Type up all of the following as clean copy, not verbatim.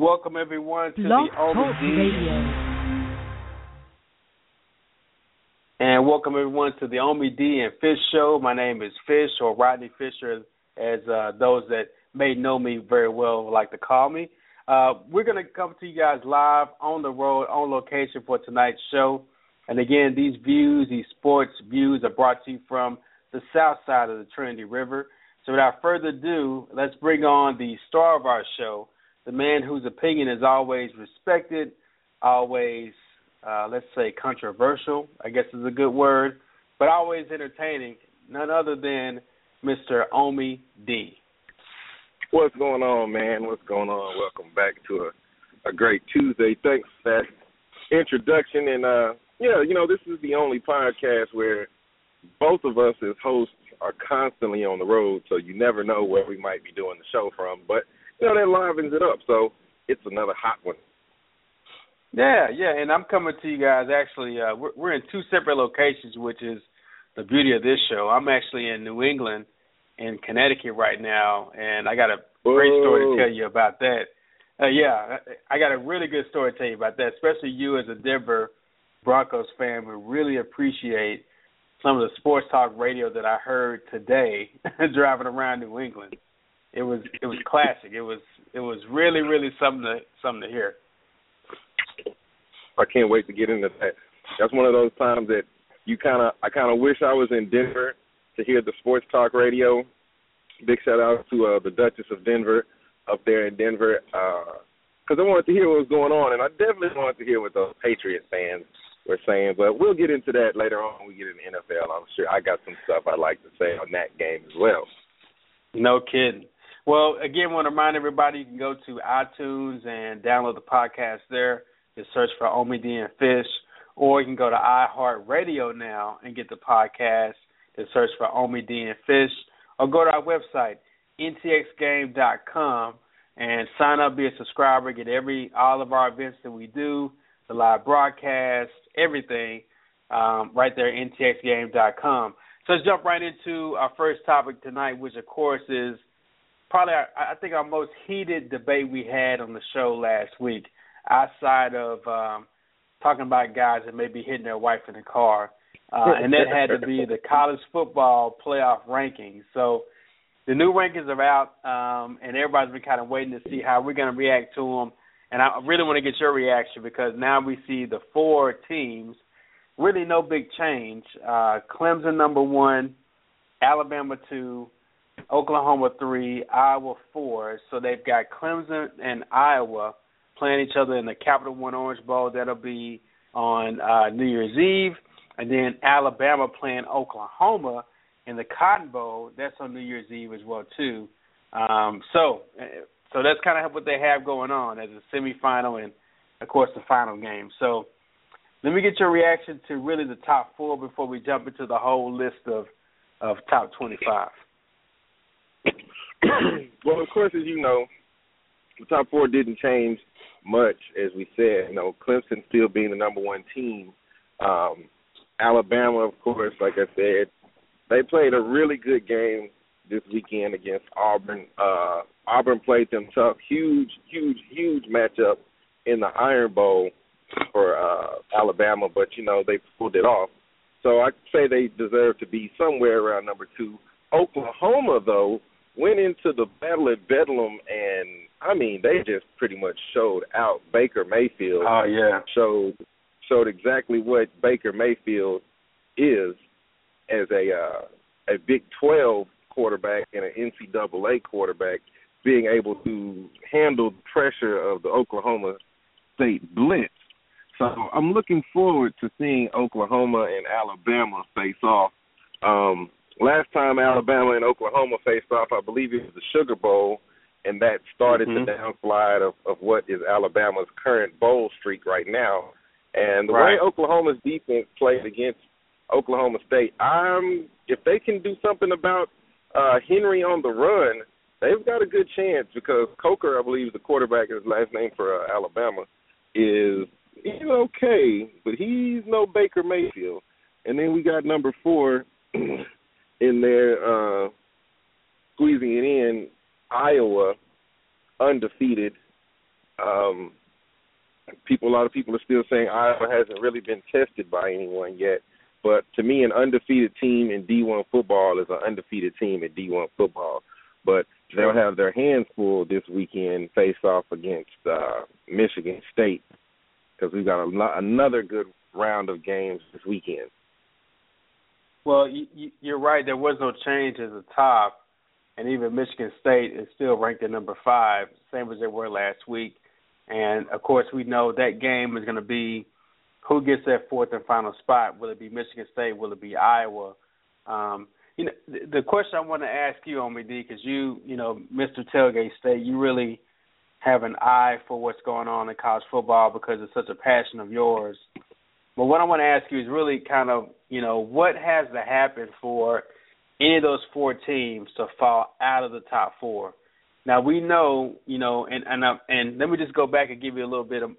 welcome everyone to Lock the Omi D Radio. And welcome everyone to the Omi D and Fish Show. My name is Fish, or Rodney Fisher, as those that may know me very well would like to call me. We're going to come to you guys live, on the road, on location for tonight's show. And again, these views, these sports views, are brought to you from the south side of the Trinity River. So without further ado, let's bring on the star of our show, the man whose opinion is always respected, always, let's say, controversial, I guess is a good word, but always entertaining, none other than Mr. Omi D. What's going on, man? What's going on? Welcome back to a great Tuesday. Thanks for that introduction. And, this is the only podcast where both of us as hosts are constantly on the road, so you never know where we might be doing the show from. But, that livens it up, so it's another hot one. Yeah, and I'm coming to you guys. Actually, we're in two separate locations, which is the beauty of this show. I'm actually in New England, in Connecticut right now, and I got a great story to tell you about that. I got a really good story to tell you about that, especially you as a Denver Broncos fan would really appreciate some of the sports talk radio that I heard today driving around New England. It was classic. It was really, really something to hear. I can't wait to get into that. That's one of those times that I kind of wish I was in Denver to hear the sports talk radio. Big shout out to the Duchess of Denver up there in Denver, because I wanted to hear what was going on, and I definitely wanted to hear what those Patriots fans were saying. But we'll get into that later on when we get into the NFL. I'm sure I got some stuff I'd like to say on that game as well. No kidding. Well, again, want to remind everybody you can go to iTunes and download the podcast there. Just search for Omi D and Fish, or you can go to iHeartRadio now and get the podcast. Just search for Omi D and Fish, or go to our website, ntxgame.com, and sign up, be a subscriber, get all of our events that we do, the live broadcast, everything, right there, ntxgame.com. So let's jump right into our first topic tonight, which, of course, is probably, I think our most heated debate we had on the show last week, outside of talking about guys that may be hitting their wife in the car. And that had to be the college football playoff rankings. So the new rankings are out, and everybody's been kind of waiting to see how we're going to react to them. And I really want to get your reaction, because now we see the four teams, really no big change. Clemson number 1, Alabama 2, Oklahoma 3, Iowa 4. So they've got Clemson and Iowa playing each other in the Capital One Orange Bowl. That'll be on New Year's Eve. And then Alabama playing Oklahoma in the Cotton Bowl. That's on New Year's Eve as well, too. So that's kind of what they have going on as a semifinal and, of course, the final game. So let me get your reaction to really the top four before we jump into the whole list of top 25. Well, of course, as you know, the top four didn't change much, as we said. Clemson still being the number 1 team. Alabama, of course, like I said, they played a really good game this weekend against Auburn. Auburn played them tough, huge matchup in the Iron Bowl for Alabama, but, they pulled it off. So I'd say they deserve to be somewhere around number 2. Oklahoma, though, went into the Battle at Bedlam, and, they just pretty much showed out. Baker Mayfield showed exactly what Baker Mayfield is as a Big 12 quarterback and an NCAA quarterback, being able to handle the pressure of the Oklahoma State blitz. So I'm looking forward to seeing Oklahoma and Alabama face off. Last time Alabama and Oklahoma faced off, I believe it was the Sugar Bowl, and that started the downslide of what is Alabama's current bowl streak right now. And the way Oklahoma's defense played against Oklahoma State, if they can do something about Henry on the run, they've got a good chance, because Coker, I believe the quarterback, his last name for Alabama, he's okay, but he's no Baker Mayfield. And then we got number 4 in there, squeezing it in, Iowa, undefeated. A lot of people are still saying Iowa hasn't really been tested by anyone yet. But to me, an undefeated team in D1 football is an undefeated team in D1 football. But they'll have their hands full this weekend, face off against Michigan State, because we've got another good round of games this weekend. Well, you're right. There was no change at the top, and even Michigan State is still ranked at number 5, same as they were last week. And, of course, we know that game is going to be who gets that fourth and final spot. Will it be Michigan State? Will it be Iowa? You know, the question I want to ask you, Omi D, because you know, Mr. Tailgate State, you really have an eye for what's going on in college football because it's such a passion of yours. But what I want to ask you is really kind of, you know, what has to happen for any of those four teams to fall out of the top four? Now we know, you know, and let me just go back and give you a little bit of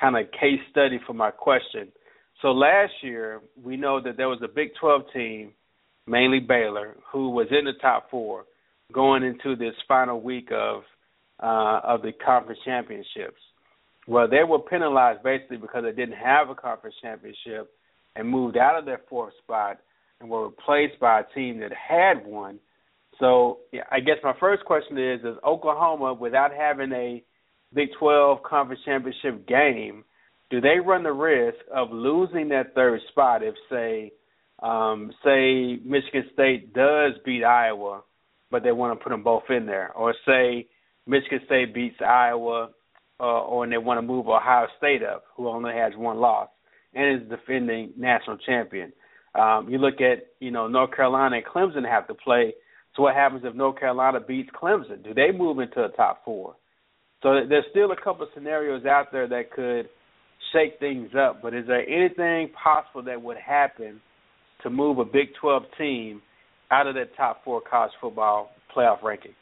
kind of case study for my question. So last year, we know that there was a Big 12 team, mainly Baylor, who was in the top four going into this final week of the conference championships. Well, they were penalized basically because they didn't have a conference championship and moved out of their fourth spot and were replaced by a team that had one. So I guess my first question is Oklahoma, without having a Big 12 conference championship game, do they run the risk of losing that third spot if, say Michigan State does beat Iowa, but they want to put them both in there? Or say Michigan State beats Iowa and they want to move Ohio State up, who only has one loss and is defending national champion. You look at, you know, North Carolina and Clemson have to play. So what happens if North Carolina beats Clemson? Do they move into a top four? So there's still a couple of scenarios out there that could shake things up, but is there anything possible that would happen to move a Big 12 team out of that top four college football playoff ranking?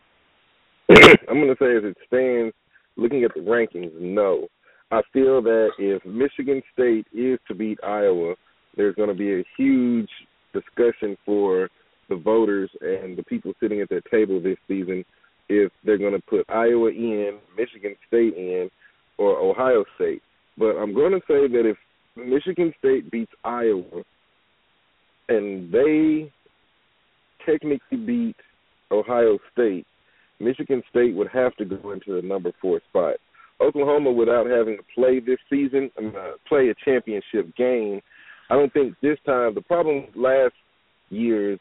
I'm going to say as it stands, looking at the rankings, no. I feel that if Michigan State is to beat Iowa, there's going to be a huge discussion for the voters and the people sitting at their table this season if they're going to put Iowa in, Michigan State in, or Ohio State. But I'm going to say that if Michigan State beats Iowa and they technically beat Ohio State, Michigan State would have to go into the number 4 spot. Oklahoma, without having to play this season, play a championship game, I don't think this time. The problem last year's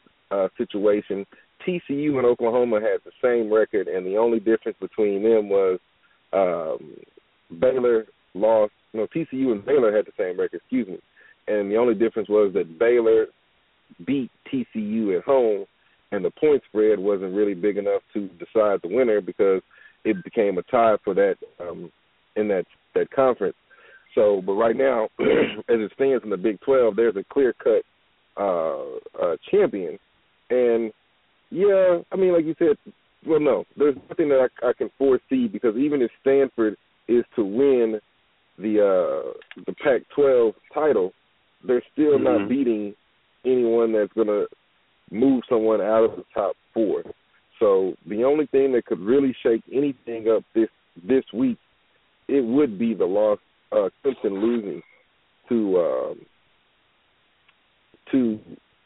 situation, TCU and Oklahoma had the same record, and the only difference between them was Baylor lost. No, TCU and Baylor had the same record, and the only difference was that Baylor beat TCU at home, and the point spread wasn't really big enough to decide the winner because it became a tie for that in that conference. So, but right now, as it stands in the Big 12, there's a clear-cut champion. And, yeah, I mean, like you said, well, no, there's nothing that I can foresee because even if Stanford is to win the Pac-12 title, they're still not beating anyone that's going to move someone out of the top four. So the only thing that could really shake anything up this week, it would be the loss, Clemson losing to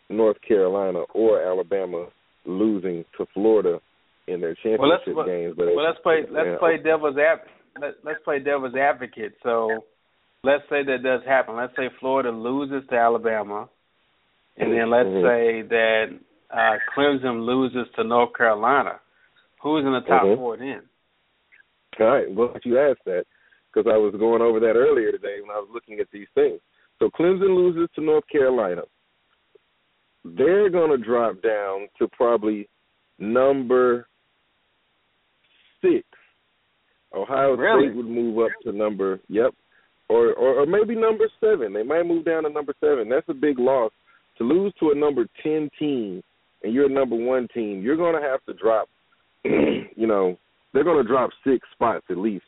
North Carolina or Alabama losing to Florida in their championship games. But let's play devil's advocate. So let's say that does happen. Let's say Florida loses to Alabama, and then let's say that Clemson loses to North Carolina. Who's in the top four then? All right. Well, you asked that because I was going over that earlier today when I was looking at these things. So Clemson loses to North Carolina. They're going to drop down to probably number 6. Ohio State would move up to number, or maybe number 7. They might move down to number 7. That's a big loss. To lose to a number 10 team and you're a number 1 team, you're going to have to drop, you know, they're going to drop 6 spots at least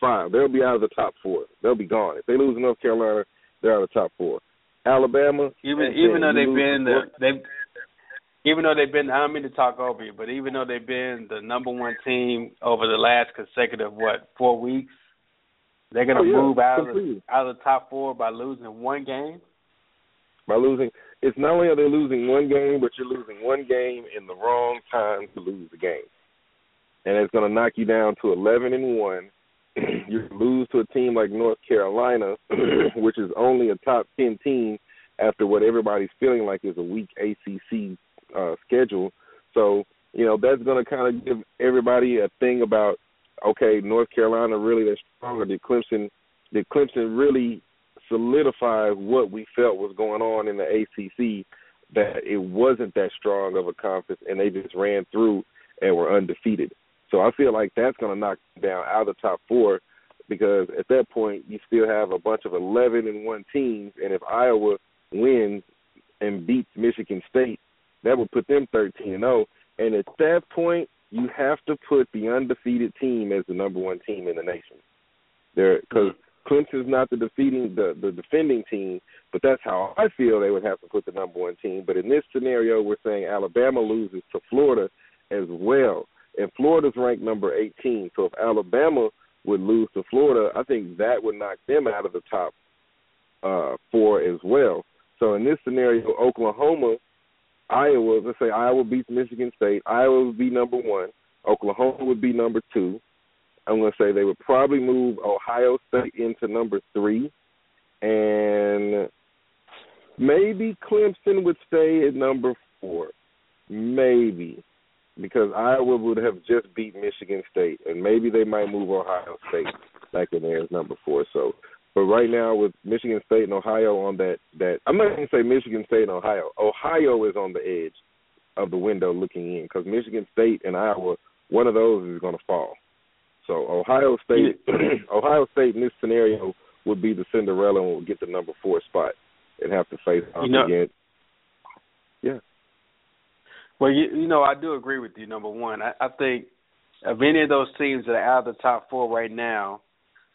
5. They'll be out of the top 4. They'll be gone. If they lose to North Carolina, they're out of the top 4. Alabama, even though they've been even though they've been, I don't mean to talk over you, but even though they've been the number one team over the last consecutive, 4 weeks, they're going to move out of the top four by losing one game? It's not only are they losing one game, but you're losing one game in the wrong time to lose the game. And it's going to knock you down to 11-1. You lose to a team like North Carolina, which is only a top 10 team after what everybody's feeling like is a weak ACC schedule. So, you know, that's going to kind of give everybody a thing about, okay, North Carolina really they're stronger. Did Clemson really solidify what we felt was going on in the ACC, that it wasn't that strong of a conference and they just ran through and were undefeated. So I feel like that's going to knock them down out of the top four, because at that point you still have a bunch of 11-1 teams, and if Iowa wins and beats Michigan State, that would put them 13-0. And at that point, you have to put the undefeated team as the number one team in the nation. Because Clemson's not the defending team, but that's how I feel they would have to put the number one team. But in this scenario, we're saying Alabama loses to Florida as well. And Florida's ranked number 18. So if Alabama would lose to Florida, I think that would knock them out of the top four as well. So in this scenario, let's say Iowa beats Michigan State. Iowa would be number one. Oklahoma would be number two. I'm going to say they would probably move Ohio State into number three. And maybe Clemson would stay at number four. Maybe. Because Iowa would have just beat Michigan State, and maybe they might move Ohio State back in there as number four. So, but right now with Michigan State and Ohio on that I'm not going to say Michigan State and Ohio. Ohio is on the edge of the window looking in, because Michigan State and Iowa, one of those is going to fall. So Ohio State in this scenario would be the Cinderella and would get the number four spot and have to face off again. Yeah. Well, you know, I do agree with you, number one. I think of any of those teams that are out of the top four right now,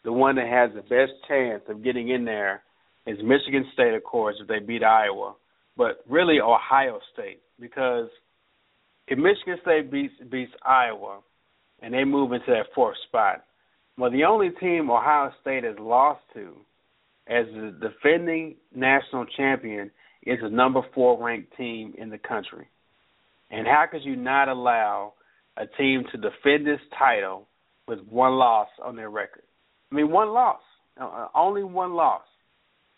the one that has the best chance of getting in there is Michigan State, of course, if they beat Iowa, but really Ohio State, because if Michigan State beats Iowa and they move into that fourth spot, well, the only team Ohio State has lost to as the defending national champion is the number four-ranked team in the country. And how could you not allow a team to defend this title with one loss on their record? I mean, one loss. Only one loss.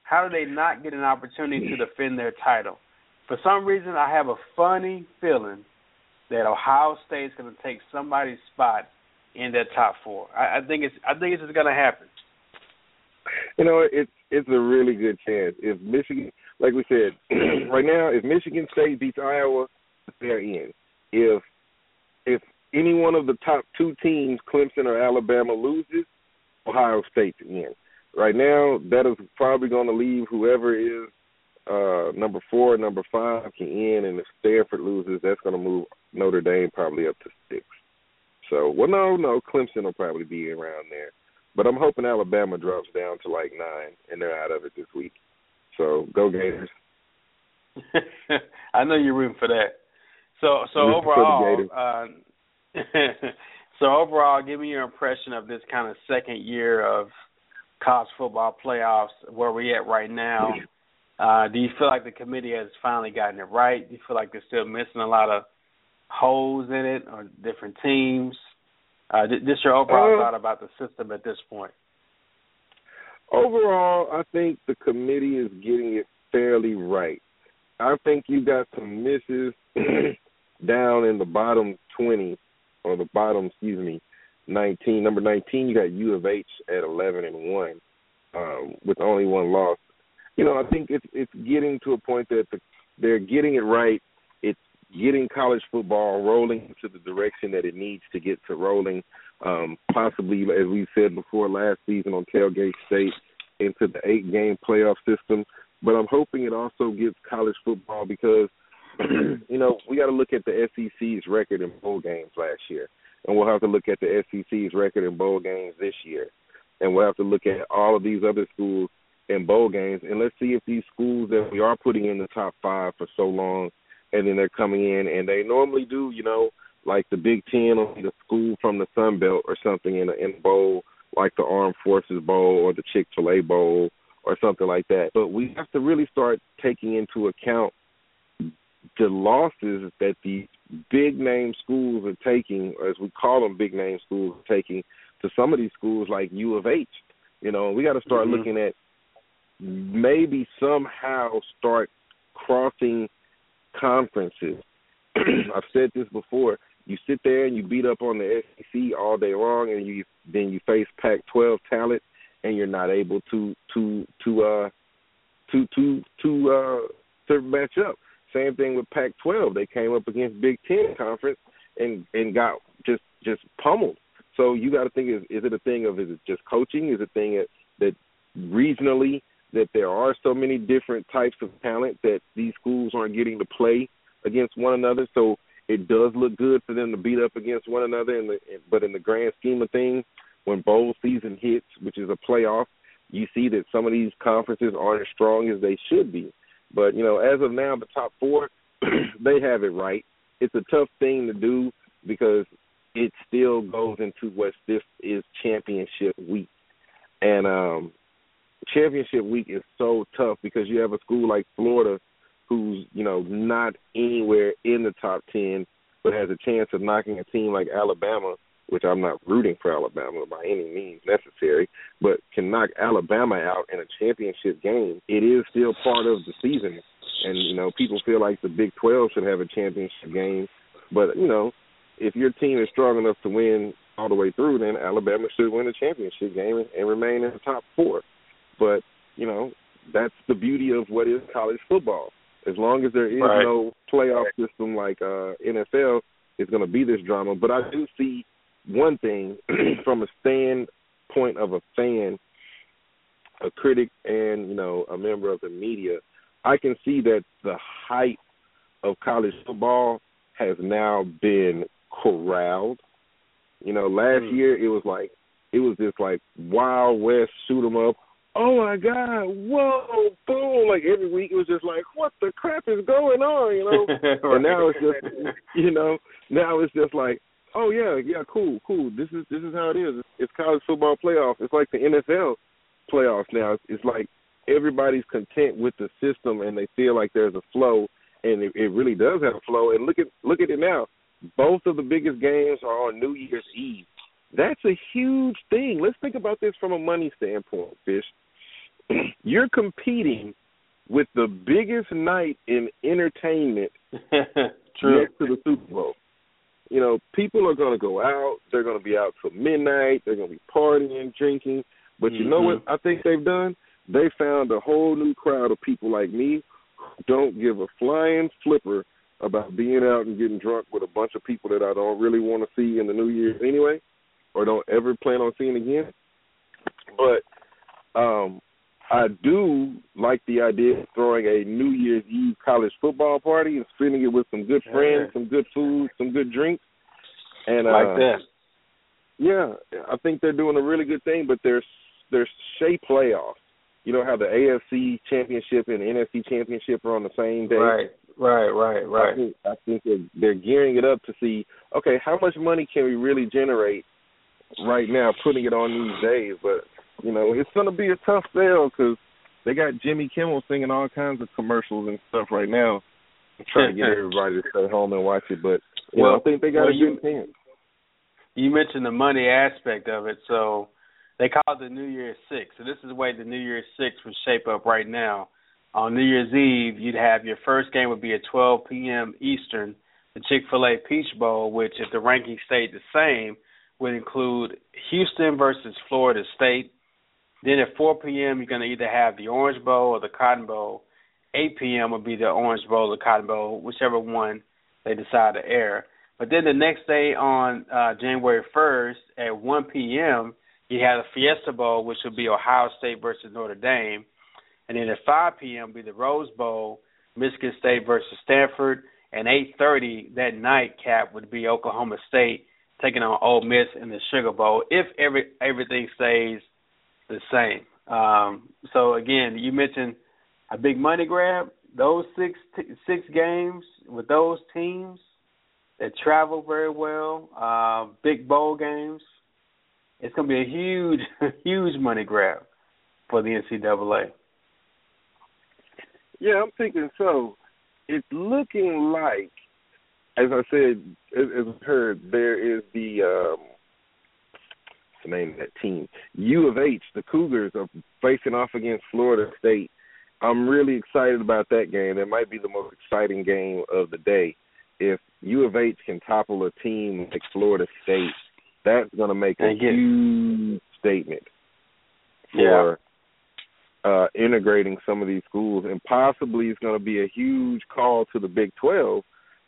How do they not get an opportunity to defend their title? For some reason, I have a funny feeling that Ohio State's going to take somebody's spot in that top four. I think it's just going to happen. You know, it's a really good chance. If Michigan, like we said, right now, if Michigan State beats Iowa, they're in. If any one of the top two teams, Clemson or Alabama, loses, Ohio State's in. Right now, that is probably going to leave whoever is number four, number five can in, and if Stanford loses, that's going to move Notre Dame probably up to six. So, Clemson will probably be around there. But I'm hoping Alabama drops down to like nine, and they're out of it this week. So, go Gators. I know you're rooting for that. So overall, give me your impression of this kind of second year of college football playoffs, where we're at right now. Do you feel like the committee has finally gotten it right? Do you feel like they're still missing a lot of holes in it or different teams? Just your overall thought about the system at this point. Overall, I think the committee is getting it fairly right. I think you got some misses down in the bottom 20, or the bottom, 19. Number 19, you got U of H at 11-1 with only one loss. You know, I think it's getting to a point that they're getting it right. It's getting college football rolling to the direction that it needs to get to rolling, possibly, as we said before last season on Tailgate State, into the 8-game playoff system. But I'm hoping it also gets college football, because you know, we got to look at the SEC's record in bowl games last year, and we'll have to look at the SEC's record in bowl games this year, and we'll have to look at all of these other schools in bowl games, and let's see if these schools that we are putting in the top five for so long and then they're coming in, and they normally do, you know, like the Big Ten or the school from the Sun Belt or something in a bowl, like the Armed Forces Bowl or the Chick-fil-A Bowl or something like that. But we have to really start taking into account the losses that these big-name schools are taking, or as we call them, big-name schools are taking to some of these schools like U of H. You know, we got to start looking at maybe somehow start crossing conferences. I've said this before. You sit there and you beat up on the SEC all day long, and then you face Pac-12 talent, and you're not able to match up. Same thing with Pac-12. They came up against Big Ten Conference and got just pummeled. So you got to think: is it a thing of, is it just coaching? Is it a thing that regionally that there are so many different types of talent that these schools aren't getting to play against one another? So it does look good for them to beat up against one another, but in the grand scheme of things, when bowl season hits, which is a playoff, you see that some of these conferences aren't as strong as they should be. But, you know, as of now, the top four, they have it right. It's a tough thing to do because it still goes into what this is, championship week. And championship week is so tough because you have a school like Florida who's, you know, not anywhere in the top 10, but has a chance of knocking a team like Alabama, which I'm not rooting for Alabama by any means necessary, but can knock Alabama out in a championship game. It is still part of the season. And, you know, people feel like the Big 12 should have a championship game. But, you know, if your team is strong enough to win all the way through, then Alabama should win a championship game and remain in the top four. But, you know, that's the beauty of what is college football. As long as there is no playoff system like NFL, it's going to be this drama. But I do see one thing from a standpoint of a fan, a critic, and, you know, a member of the media. I can see that the hype of college football has now been corralled. You know, last year it was this Wild West shoot 'em up. Oh, my God, whoa, boom. Like, every week it was just like, what the crap is going on, you know? And now it's just, you know, like, oh, yeah, cool. This is how it is. It's college football playoff. It's like the NFL playoffs now. It's like everybody's content with the system, and they feel like there's a flow, and it really does have a flow. And look at it now. Both of the biggest games are on New Year's Eve. That's a huge thing. Let's think about this from a money standpoint, Fish. You're competing with the biggest night in entertainment next to the Super Bowl. You know, people are going to go out. They're going to be out till midnight. They're going to be partying, drinking. But you know what I think they've done? They found a whole new crowd of people like me who don't give a flying flipper about being out and getting drunk with a bunch of people that I don't really want to see in the New Year's anyway, or don't ever plan on seeing again. But I do like the idea of throwing a New Year's Eve college football party and spending it with some good friends, some good food, some good drinks. And like that. Yeah, I think they're doing a really good thing, but there's shape playoffs. You know how the AFC championship and NFC championship are on the same day? Right. I think they're gearing it up to see, okay, how much money can we really generate right now, putting it on these days? But, you know, it's going to be a tough sell because they got Jimmy Kimmel singing all kinds of commercials and stuff right now. I'm trying to get everybody to stay home and watch it. But, you know, I think they got a good chance. You mentioned the money aspect of it. So they call it the New Year's Six. So this is the way the New Year's Six would shape up right now. On New Year's Eve, you'd have your first game would be at 12 p.m. Eastern, the Chick-fil-A Peach Bowl, which if the ranking stayed the same, would include Houston versus Florida State. Then at 4 p.m., you're going to either have the Orange Bowl or the Cotton Bowl. 8 p.m. would be the Orange Bowl or the Cotton Bowl, whichever one they decide to air. But then the next day on January 1st at 1 p.m., you have the Fiesta Bowl, which would be Ohio State versus Notre Dame. And then at 5 p.m. be the Rose Bowl, Michigan State versus Stanford. And 8:30 that night cap would be Oklahoma State taking on Ole Miss in the Sugar Bowl, if everything stays the same. So, again, you mentioned a big money grab. those six games with those teams that travel very well, big bowl games, it's going to be a huge money grab for the NCAA. Yeah, I'm thinking so. It's looking like, as I said, as I heard, there is the what's the name of that team? U of H, the Cougars, are facing off against Florida State. I'm really excited about that game. That might be the most exciting game of the day. If U of H can topple a team like Florida State, that's going to make a huge statement for integrating some of these schools. And possibly it's going to be a huge call to the Big 12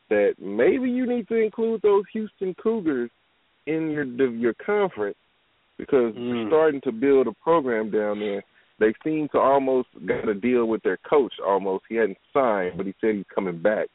that maybe you need to include those Houston Cougars in your conference because you're starting to build a program down there. They seem to almost got a deal with their coach almost. He hadn't signed, but he said he's coming back.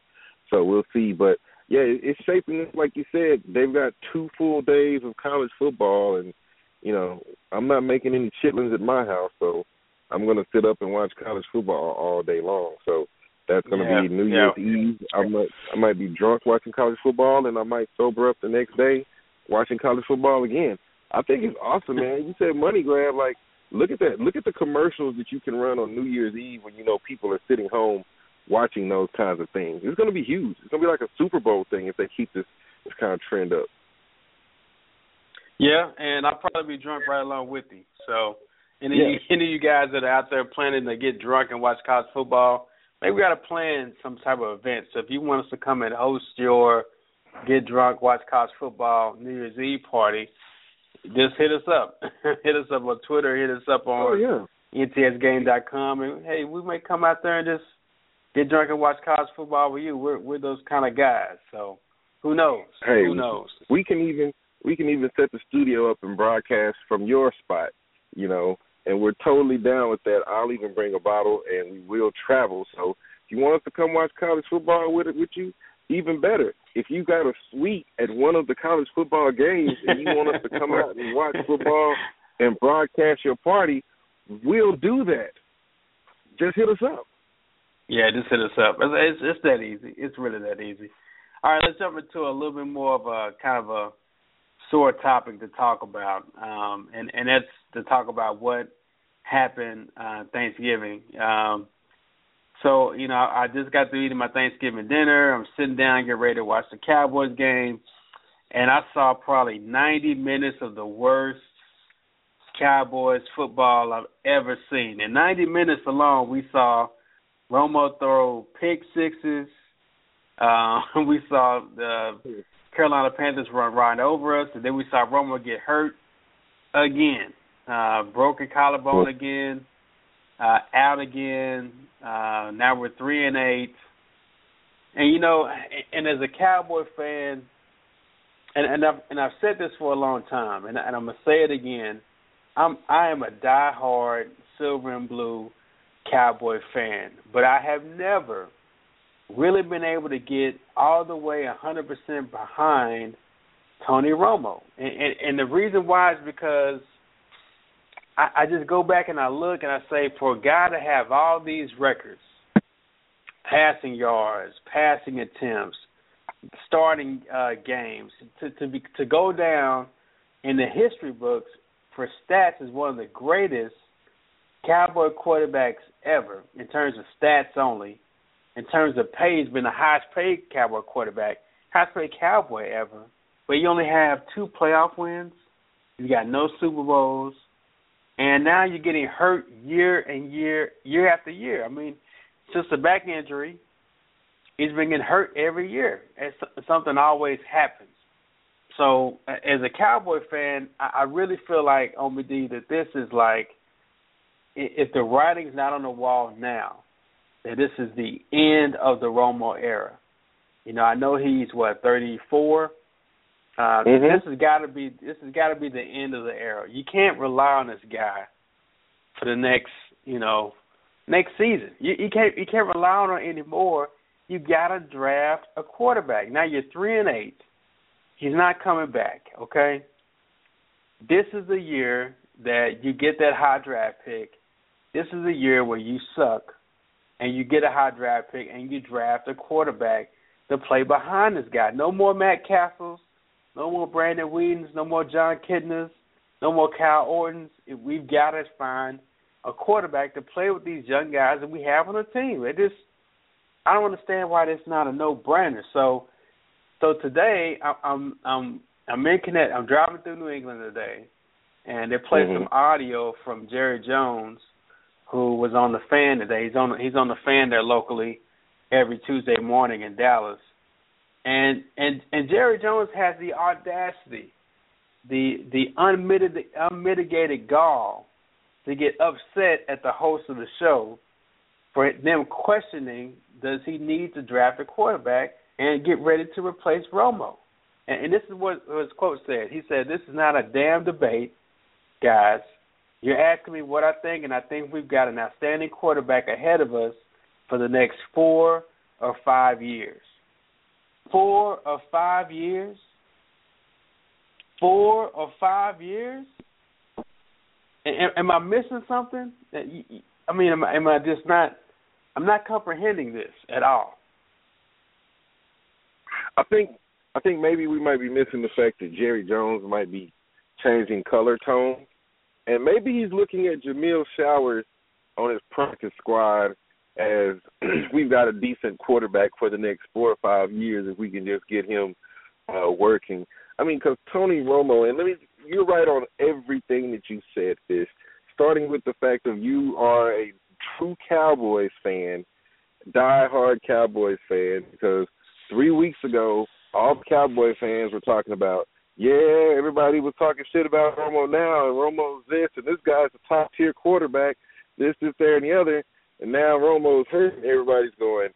So we'll see. But, yeah, it's shaping up. Like you said, they've got 2 full days of college football. And, you know, I'm not making any chitlins at my house, so I'm going to sit up and watch college football all day long. So that's going to be New Year's Eve. I might be drunk watching college football, and I might sober up the next day watching college football again. I think it's awesome, man. You said money grab, like, look at that. Look at the commercials that you can run on New Year's Eve when you know people are sitting home watching those kinds of things. It's going to be huge. It's going to be like a Super Bowl thing if they keep this kind of trend up. Yeah, and I'll probably be drunk right along with you. So any of you guys that are out there planning to get drunk and watch college football, maybe we got to plan some type of event. So if you want us to come and host your get drunk, watch college football New Year's Eve party, just hit us up. Hit us up on Twitter. Hit us up on ntxgame.com. And, hey, we may come out there and just get drunk and watch college football with you. We're those kind of guys. So who knows? Hey, who knows? We can even set the studio up and broadcast from your spot, you know, and we're totally down with that. I'll even bring a bottle, and we will travel. So if you want us to come watch college football with you, even better, if you got a suite at one of the college football games and you want us to come out and watch football and broadcast your party, we'll do that. Just hit us up. Yeah, just hit us up. It's that easy. It's really that easy. All right, let's jump into a little bit more of a kind of a sore topic to talk about, and that's to talk about what happened Thanksgiving. So, you know, I just got through eating my Thanksgiving dinner. I'm sitting down, getting ready to watch the Cowboys game. And I saw probably 90 minutes of the worst Cowboys football I've ever seen. In 90 minutes alone, we saw Romo throw pick sixes. We saw the Carolina Panthers run right over us. And then we saw Romo get hurt again, broken collarbone again. Out again. Now we're 3-8, and you know, and as a Cowboy fan, and I've said this for a long time, and I'm gonna say it again. I am a diehard silver and blue Cowboy fan, but I have never really been able to get all the way 100% behind Tony Romo, and the reason why is because I just go back and I look and I say, for a guy to have all these records, passing yards, passing attempts, starting games, to go down in the history books for stats as one of the greatest Cowboy quarterbacks ever in terms of stats only, in terms of pay, he's been the highest-paid Cowboy quarterback, highest-paid Cowboy ever, but you only have 2 playoff wins, you got no Super Bowls, and now you're getting hurt year after year. I mean, since the back injury, he's been getting hurt every year. Something always happens. So as a Cowboy fan, I really feel like, Omi D, that this is like, if the writing's not on the wall now, that this is the end of the Romo era. You know, I know he's, 34? This has got to be the end of the era. You can't rely on this guy for the next season. You can't rely on him anymore. You got to draft a quarterback. Now you're 3-8. He's not coming back. Okay, this is the year that you get that high draft pick. This is the year where you suck and you get a high draft pick and you draft a quarterback to play behind this guy. No more Matt Castles, no more Brandon Weedens, no more John Kidners, no more Kyle Ortons. We've got to find a quarterback to play with these young guys that we have on the team. I don't understand why that's not a no-brainer. So today I'm in Connecticut. I'm driving through New England today, and they played some audio from Jerry Jones, who was on the Fan today. He's on the Fan there locally every Tuesday morning in Dallas. And Jerry Jones has the audacity, the unmitigated gall to get upset at the host of the show for them questioning, does he need to draft a quarterback and get ready to replace Romo? And this is what his quote said. He said, "This is not a damn debate, guys. You're asking me what I think, and I think we've got an outstanding quarterback ahead of us for the next 4 or 5 years. 4 or 5 years? 4 or 5 years? Am I missing something? I mean, am I just not – I'm not comprehending this at all." I think maybe we might be missing the fact that Jerry Jones might be changing color tone. And maybe he's looking at Jamil Showers on his practice squad as we've got a decent quarterback for the next 4 or 5 years if we can just get him working. I mean, because Tony Romo, you're right on everything that you said, Fish, starting with the fact of you are a true Cowboys fan, diehard Cowboys fan, because 3 weeks ago, all the Cowboy fans were talking about, yeah, everybody was talking shit about Romo now, and Romo's this, and this guy's a top-tier quarterback, this, there, and the other, and now Romo's hurt, and everybody's going,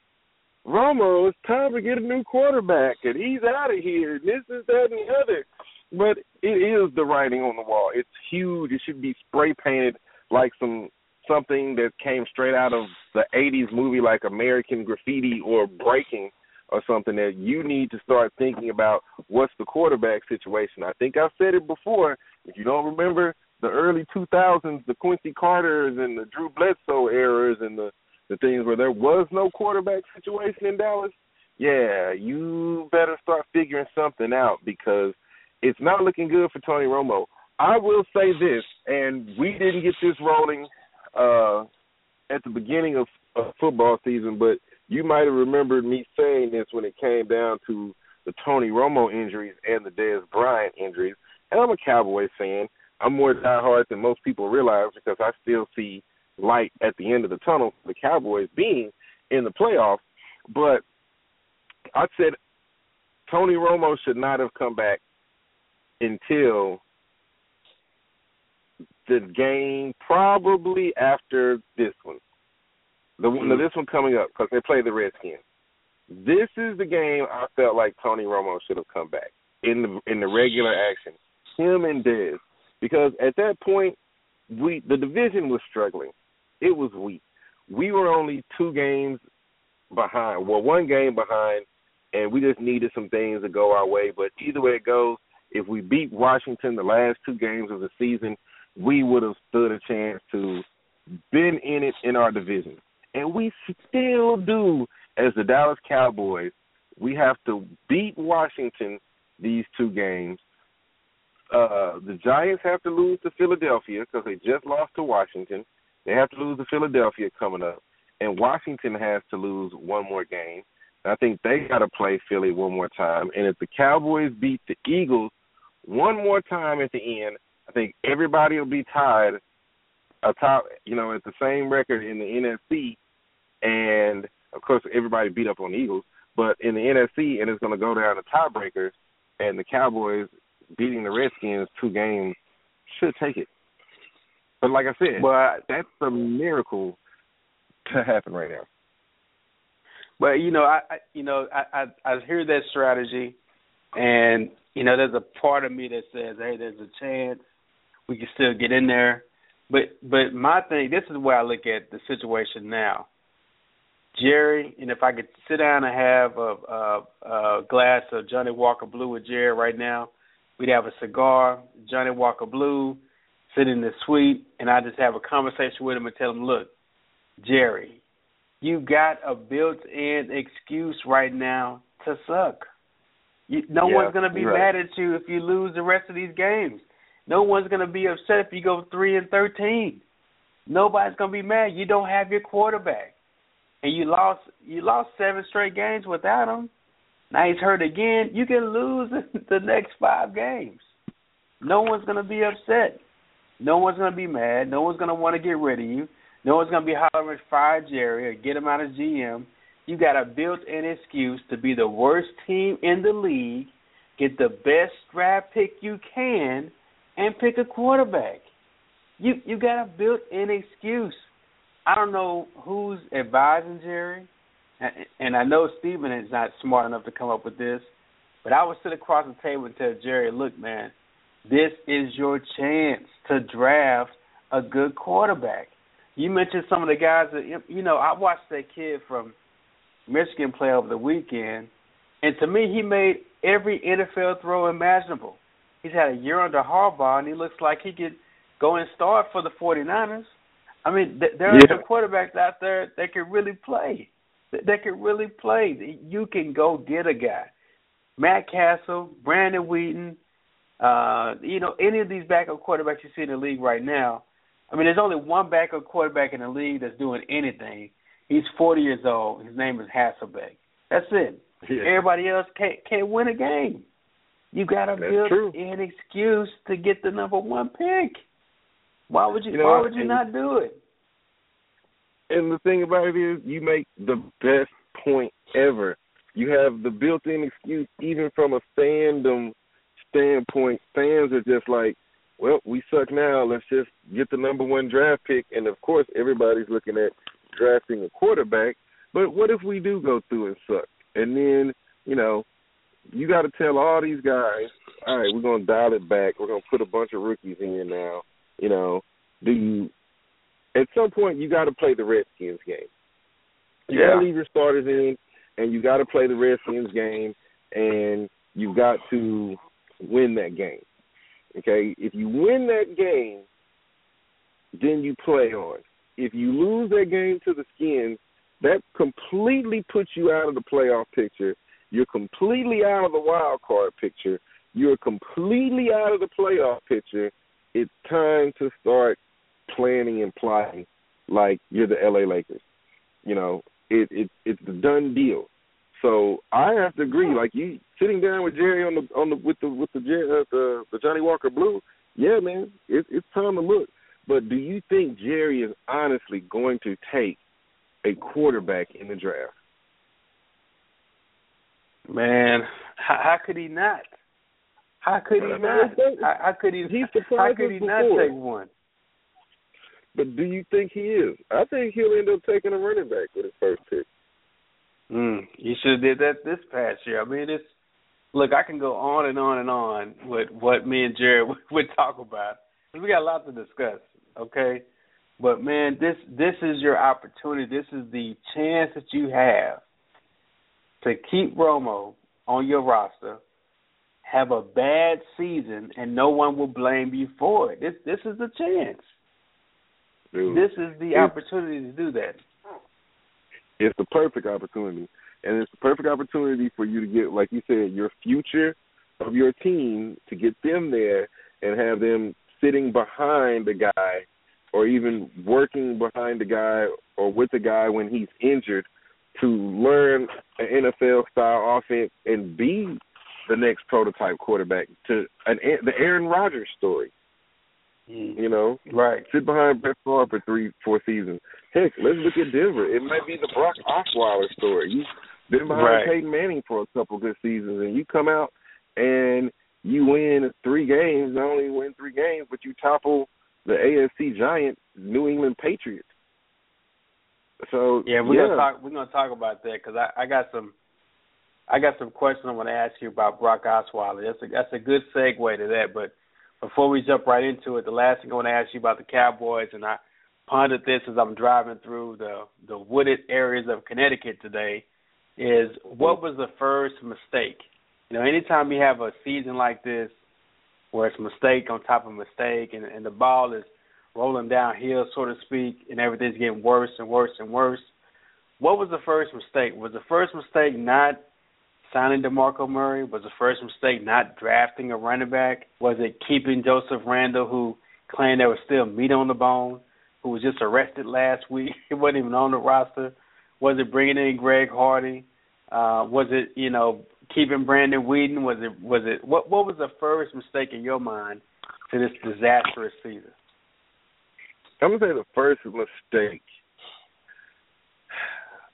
Romo, it's time to get a new quarterback, and he's out of here, and this, that, and the other. But it is the writing on the wall. It's huge. It should be spray-painted like something that came straight out of the 80s movie like American Graffiti or Breaking or something, that you need to start thinking about what's the quarterback situation. I think I've said it before. If you don't remember the early 2000s, the Quincy Carters and the Drew Bledsoe eras and the things where there was no quarterback situation in Dallas, yeah, you better start figuring something out because it's not looking good for Tony Romo. I will say this, and we didn't get this rolling at the beginning of football season, but you might have remembered me saying this when it came down to the Tony Romo injuries and the Dez Bryant injuries. And I'm a Cowboys fan. I'm more diehard than most people realize because I still see light at the end of the tunnel for the Cowboys being in the playoffs. But I said Tony Romo should not have come back until the game probably after this one. This one coming up because they play the Redskins. This is the game I felt like Tony Romo should have come back in the regular action, him and Dez, because at that point the division was struggling. It was weak. We were only 2 games behind. Well, 1 game behind, and we just needed some things to go our way. But either way it goes, if we beat Washington the last 2 games of the season, we would have stood a chance to been in it in our division. And we still do as the Dallas Cowboys. We have to beat Washington these 2 games. The Giants have to lose to Philadelphia because they just lost to Washington. They have to lose to Philadelphia coming up. And Washington has to lose 1 more game. I think they got to play Philly 1 more time. And if the Cowboys beat the Eagles 1 more time at the end, I think everybody will be tied atop, at the same record in the NFC. And, of course, everybody beat up on the Eagles. But in the NFC, and it's going to go down to tiebreakers, and the Cowboys beating the Redskins 2 games should take it. But like I said, that's a miracle to happen right now. But I hear that strategy, and there's a part of me that says, hey, there's a chance we can still get in there. But my thing, this is where I look at the situation now, Jerry. And if I could sit down and have a glass of Johnny Walker Blue with Jerry right now, we'd have a cigar, Johnny Walker Blue, sit in the suite, and I just have a conversation with him and tell him, look, Jerry, You've got a built-in excuse right now to suck. No one's going to be mad at you if you lose the rest of these games. No one's going to be upset if you go 3-13. Nobody's going to be mad. You don't have your quarterback. And you lost 7 straight games without him. Now he's hurt again. You can lose the next 5 games. No one's going to be upset. No one's going to be mad. No one's going to want to get rid of you. No one's going to be hollering, fire Jerry or get him out of GM. You got a built-in excuse to be the worst team in the league, get the best draft pick you can, and pick a quarterback. You got a built-in excuse. I don't know who's advising Jerry, and I know Steven is not smart enough to come up with this, but I would sit across the table and tell Jerry, look, man, this is your chance to draft a good quarterback. You mentioned some of the guys that, I watched that kid from Michigan play over the weekend, and to me he made every NFL throw imaginable. He's had a year under Harbaugh, and he looks like he could go and start for the 49ers. I mean, there are some quarterbacks out there that can really play. You can go get a guy. Matt Castle, Brandon Wheaton, any of these backup quarterbacks you see in the league right now. I mean, there's only one backup quarterback in the league that's doing anything. He's 40 years old. His name is Hasselbeck. That's it. Yeah. Everybody else can't win a game. You got to build an excuse to get the number 1 pick. Why would you? Why would you not do it? And the thing about it is, you make the best point ever. You have the built-in excuse, even from a fandom standpoint. Fans are just like, well, we suck now. Let's just get the number 1 draft pick. And of course, everybody's looking at drafting a quarterback. But what if we do go through and suck? And then, you got to tell all these guys, all right, we're going to dial it back. We're going to put a bunch of rookies in here now. At some point, you got to play the Redskins game. You got to leave your starters in, and you got to play the Redskins game, and you got to win that game. Okay? If you win that game, then you play on. If you lose that game to the Skins, that completely puts you out of the playoff picture. You're completely out of the wild card picture. You're completely out of the playoff picture. It's time to start planning and plotting like you're the L.A. Lakers. It's the done deal. So I have to agree. Like you sitting down with Jerry with the Johnny Walker Blue. Yeah, man, it's time to look. But do you think Jerry is honestly going to take a quarterback in the draft? Man, how could he not? How could he not take one? But do you think he is? I think he'll end up taking a running back with his first pick. You should have did that this past year. I mean, I can go on and on and on with what me and Jerry would talk about. We got a lot to discuss, okay? But, man, this is your opportunity. This is the chance that you have to keep Romo on your roster, have a bad season, and no one will blame you for it. This is the chance. Dude, this is the opportunity to do that. It's the perfect opportunity. And it's the perfect opportunity for you to get, like you said, your future of your team, to get them there and have them sitting behind the guy or even working behind the guy or with the guy when he's injured, to learn an NFL-style offense and be the next prototype quarterback to the Aaron Rodgers story. Right. Sit behind Brett Favre for 4 seasons. Heck, let's look at Denver. It might be the Brock Osweiler story. You've been behind Peyton Manning for a couple good seasons, and you come out and you win 3 games. Not only win 3 games, but you topple the AFC giant, New England Patriots. So we're gonna talk about that, because I got some questions I want to ask you about Brock Osweiler. That's a good segue to that, but. Before we jump right into it, the last thing I want to ask you about the Cowboys, and I pondered this as I'm driving through the wooded areas of Connecticut today, is what was the first mistake? Anytime you have a season like this where it's mistake on top of mistake and the ball is rolling downhill, so to speak, and everything's getting worse and worse and worse, What was the first mistake? Was the first mistake not signing DeMarco Murray? Was the first mistake not drafting a running back? Was it keeping Joseph Randle, who claimed there was still meat on the bone, who was just arrested last week? He wasn't even on the roster. Was it bringing in Greg Hardy? Was it, you know, keeping Brandon Weeden? Was it? What was the first mistake in your mind to this disastrous season? I'm gonna say the first mistake.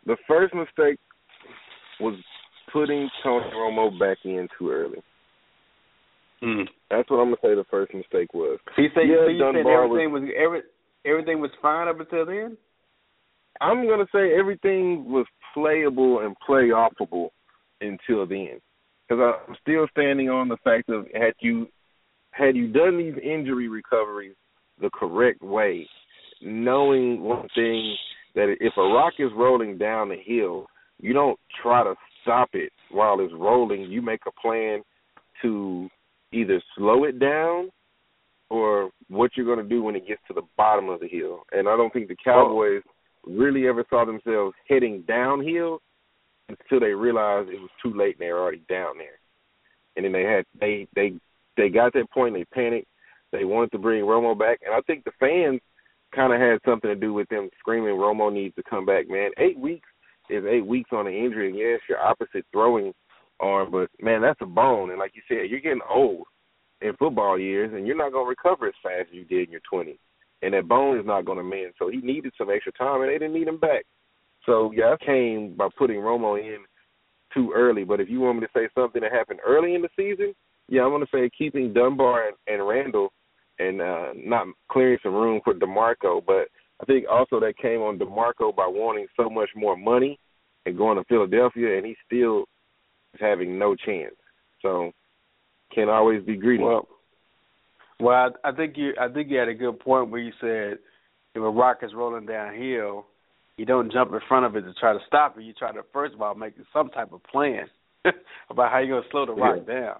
The first mistake was putting Tony Romo back in too early. That's what I'm gonna say. The first mistake was. He said, yeah, so you said everything was fine up until then. I'm gonna say everything was playable and playoffable until then, because I'm still standing on the fact of had you done these injury recoveries the correct way, knowing one thing, that if a rock is rolling down the hill, you don't try to stop it while it's rolling. You make a plan to either slow it down or what you're going to do when it gets to the bottom of the hill. And I don't think the Cowboys really ever saw themselves heading downhill until they realized it was too late and they were already down there. And then they got that point, they panicked. They wanted to bring Romo back. And I think the fans kind of had something to do with them screaming, Romo needs to come back, man. 8 weeks is 8 weeks on an injury. And, yes, your opposite throwing arm, but, man, that's a bone. And like you said, you're getting old in football years, and you're not going to recover as fast as you did in your 20s. And that bone is not going to mend. So he needed some extra time, and they didn't need him back. So, yeah, I came by putting Romo in too early. But if you want me to say something that happened early in the season, yeah, I'm going to say keeping Dunbar and Randall and not clearing some room for DeMarco. But I think also that came on DeMarco by wanting so much more money and going to Philadelphia, and he still is having no chance. So can't always be greedy. Well, I think you had a good point where you said if a rock is rolling downhill, you don't jump in front of it to try to stop it. You try to, first of all, make some type of plan about how you're going to slow the rock down.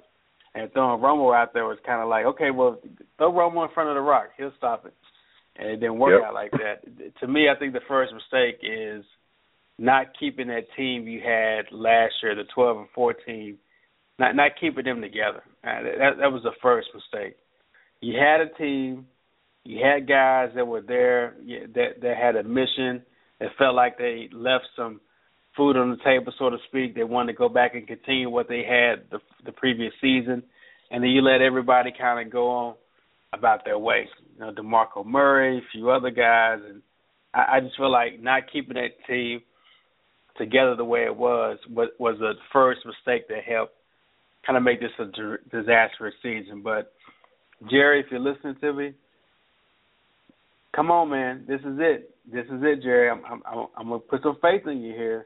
And throwing Romo out there was kind of like, okay, well, throw Romo in front of the rock. He'll stop it. And it didn't work out like that. To me, I think the first mistake is not keeping that team you had last year, the 12-14, not keeping them together. That was the first mistake. You had a team. You had guys that were there that had a mission, that felt like they left some food on the table, so to speak. They wanted to go back and continue what they had the previous season, and then you let everybody kind of go on about their way. You know, DeMarco Murray, a few other guys, and I just feel like not keeping that team together the way it was the first mistake that helped kind of make this a disastrous season. But, Jerry, if you're listening to me, come on, man. This is it. This is it, Jerry. I'm going to put some faith in you here.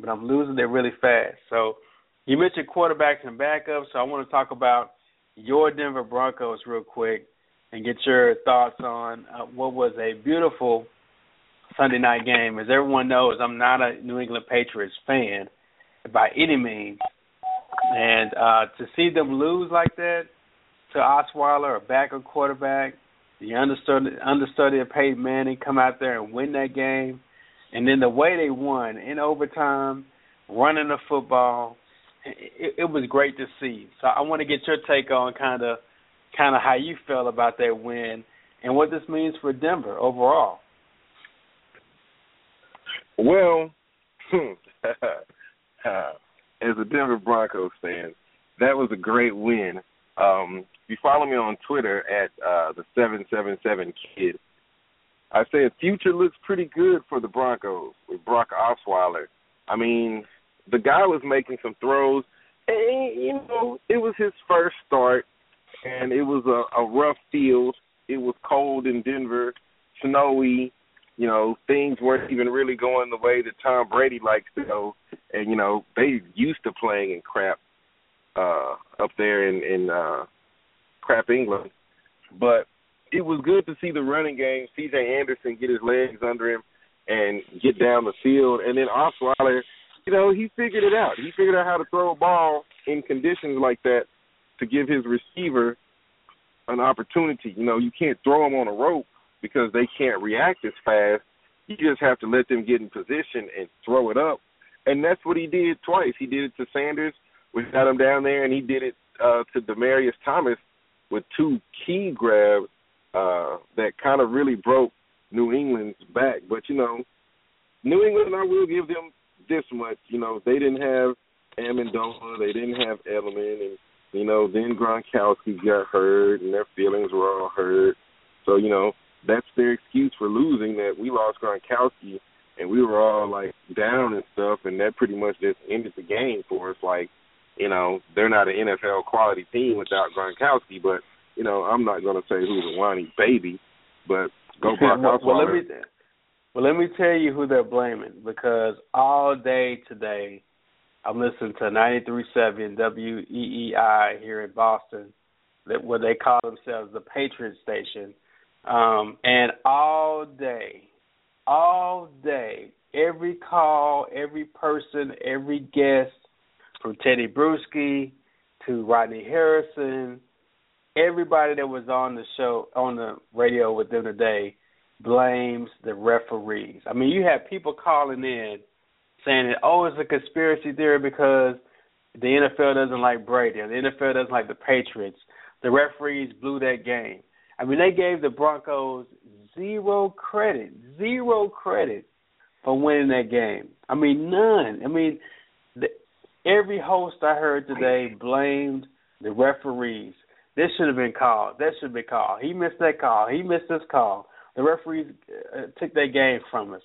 But I'm losing it really fast. So you mentioned quarterbacks and backups, so I want to talk about your Denver Broncos real quick and get your thoughts on what was a beautiful Sunday night game. As everyone knows, I'm not a New England Patriots fan by any means. And to see them lose like that to Osweiler, a backup quarterback, the understudy of Peyton Manning, come out there and win that game. And then the way they won in overtime, running the football, it was great to see. So I want to get your take on kind of how you felt about that win and what this means for Denver overall. Well, as a Denver Broncos fan, that was a great win. If you follow me on Twitter at the 777 Kid, I say the future looks pretty good for the Broncos with Brock Osweiler. I mean, the guy was making some throws, and, you know, it was his first start, and it was a rough field. It was cold in Denver, snowy. You know, things weren't even really going the way that Tom Brady likes to go, and, you know, they used to playing in crap up there in crap England. But it was good to see the running game, C.J. Anderson get his legs under him and get down the field. And then Osweiler, you know, he figured it out. He figured out how to throw a ball in conditions like that to give his receiver an opportunity. You know, you can't throw him on a rope because they can't react as fast. You just have to let them get in position and throw it up. And that's what he did twice. He did it to Sanders, which got him down there, and he did it to Demarius Thomas with two key grabs that kind of really broke New England's back. But, you know, New England, I will give them this much. You know, they didn't have Amendola. They didn't have Edelman. And, you know, then Gronkowski got hurt, and their feelings were all hurt. So, you know, that's their excuse for losing, that we lost Gronkowski and we were all, like, down and stuff, and that pretty much just ended the game for us. Like, you know, they're not an NFL quality team without Gronkowski, but, you know, I'm not going to say who's a whiny baby, but go Gronkowski. Well, let me tell you who they're blaming, because all day today I'm listening to 93.7 WEEI here in Boston, that what they call themselves the Patriot Station. And all day, every call, every person, every guest, from Teddy Bruschi to Rodney Harrison, everybody that was on the show, on the radio with them today, blames the referees. I mean, you have people calling in saying that, oh, it's a conspiracy theory because the NFL doesn't like Brady, or the NFL doesn't like the Patriots. The referees blew that game. I mean, they gave the Broncos zero credit for winning that game. I mean, none. I mean, every host I heard today blamed the referees. This should have been called. That should be called. He missed that call. He missed this call. The referees took that game from us.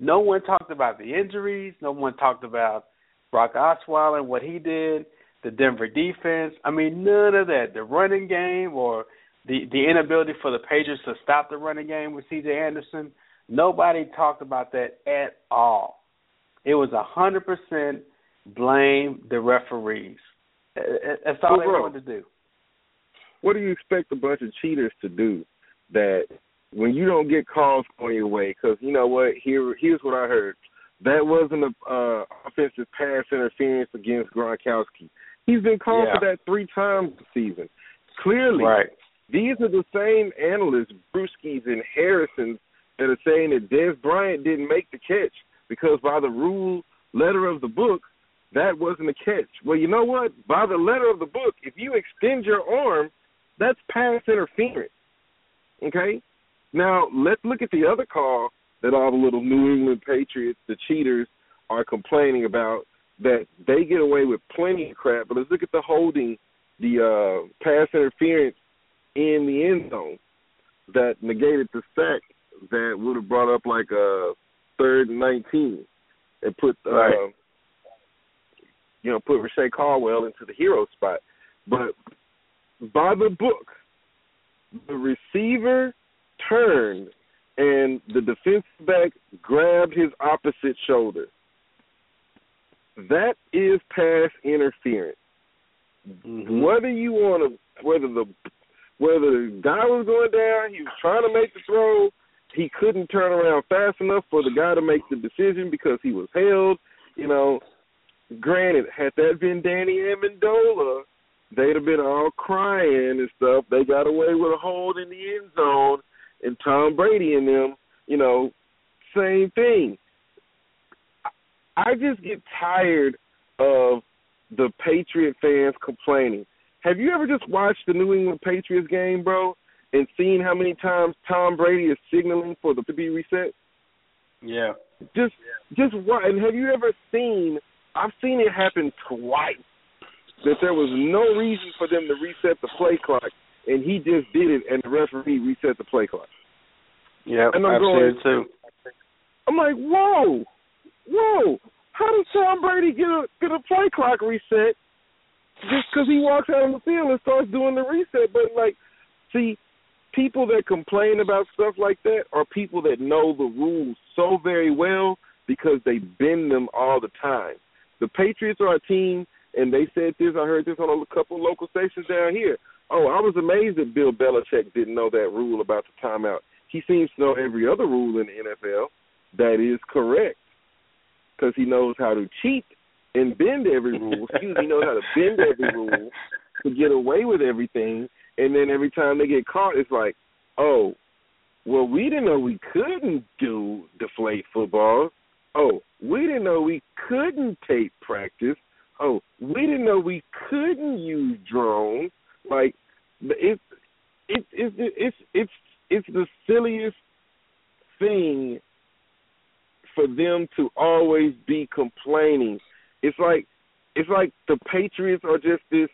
No one talked about the injuries. No one talked about Brock Osweiler and what he did, the Denver defense. I mean, none of that. The running game, or the inability for the Patriots to stop the running game with C.J. Anderson, nobody talked about that at all. It was 100% blame the referees. That's all they wanted to do. What do you expect a bunch of cheaters to do that when you don't get calls going your way? Because you know what? Here's what I heard. That wasn't an offensive pass interference against Gronkowski. He's been called for that 3 times this season. Clearly. Right. These are the same analysts, Brewskis and Harrisons, that are saying that Dez Bryant didn't make the catch because by the rule letter of the book, that wasn't a catch. Well, you know what? By the letter of the book, if you extend your arm, that's pass interference. Okay? Now, let's look at the other call that all the little New England Patriots, the cheaters, are complaining about, that they get away with plenty of crap. But let's look at the holding, the pass interference in the end zone that negated the sack that would have brought up like a 3rd and 19 and put put Rashae Caldwell into the hero spot. But by the book, the receiver turned and the defensive back grabbed his opposite shoulder. That is pass interference. Mm-hmm. Whether the guy was going down, he was trying to make the throw, he couldn't turn around fast enough for the guy to make the decision because he was held. You know, granted, had that been Danny Amendola, they'd have been all crying and stuff. They got away with a hold in the end zone, and Tom Brady and them, you know, same thing. I just get tired of the Patriot fans complaining. Have you ever just watched the New England Patriots game, bro, and seen how many times Tom Brady is signaling for the to be reset? Yeah. Just what? And have you ever seen? I've seen it happen twice, that there was no reason for them to reset the play clock, and he just did it, and the referee reset the play clock. Yeah, and I've seen it too. I'm like, whoa! How did Tom Brady get a play clock reset? Just because he walks out on the field and starts doing the reset. But, like, see, people that complain about stuff like that are people that know the rules so very well because they bend them all the time. The Patriots are a team, and they said this, I heard this on a couple of local stations down here. Oh, I was amazed that Bill Belichick didn't know that rule about the timeout. He seems to know every other rule in the NFL that is correct because he knows how to cheat and bend every rule. He knows how to bend every rule to get away with everything. And then every time they get caught, it's like, oh, well, we didn't know we couldn't do deflate football. Oh, we didn't know we couldn't tape practice. Oh, we didn't know we couldn't use drones. Like, it's the silliest thing for them to always be complaining. It's like the Patriots are just this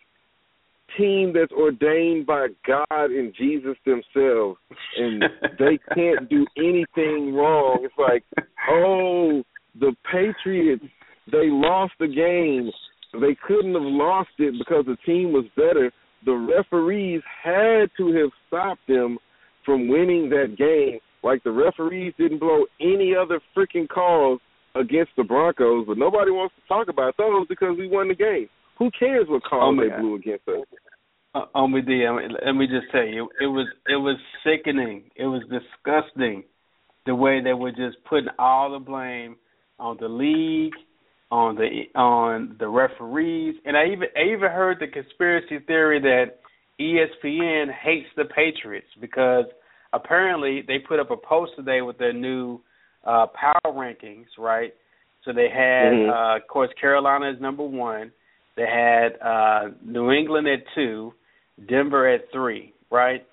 team that's ordained by God and Jesus themselves, and they can't do anything wrong. It's like, oh, the Patriots, they lost the game. They couldn't have lost it because the team was better. The referees had to have stopped them from winning that game. Like, the referees didn't blow any other freaking calls against the Broncos, but nobody wants to talk about those because we won the game. Who cares what call they blew against us? Omi D, let me just tell you, it was sickening. It was disgusting the way they were just putting all the blame on the league, on the referees, and I even heard the conspiracy theory that ESPN hates the Patriots because apparently they put up a post today with their new power rankings, right? So they had, of course, Carolina is number one. They had New England at 2, Denver at 3, right?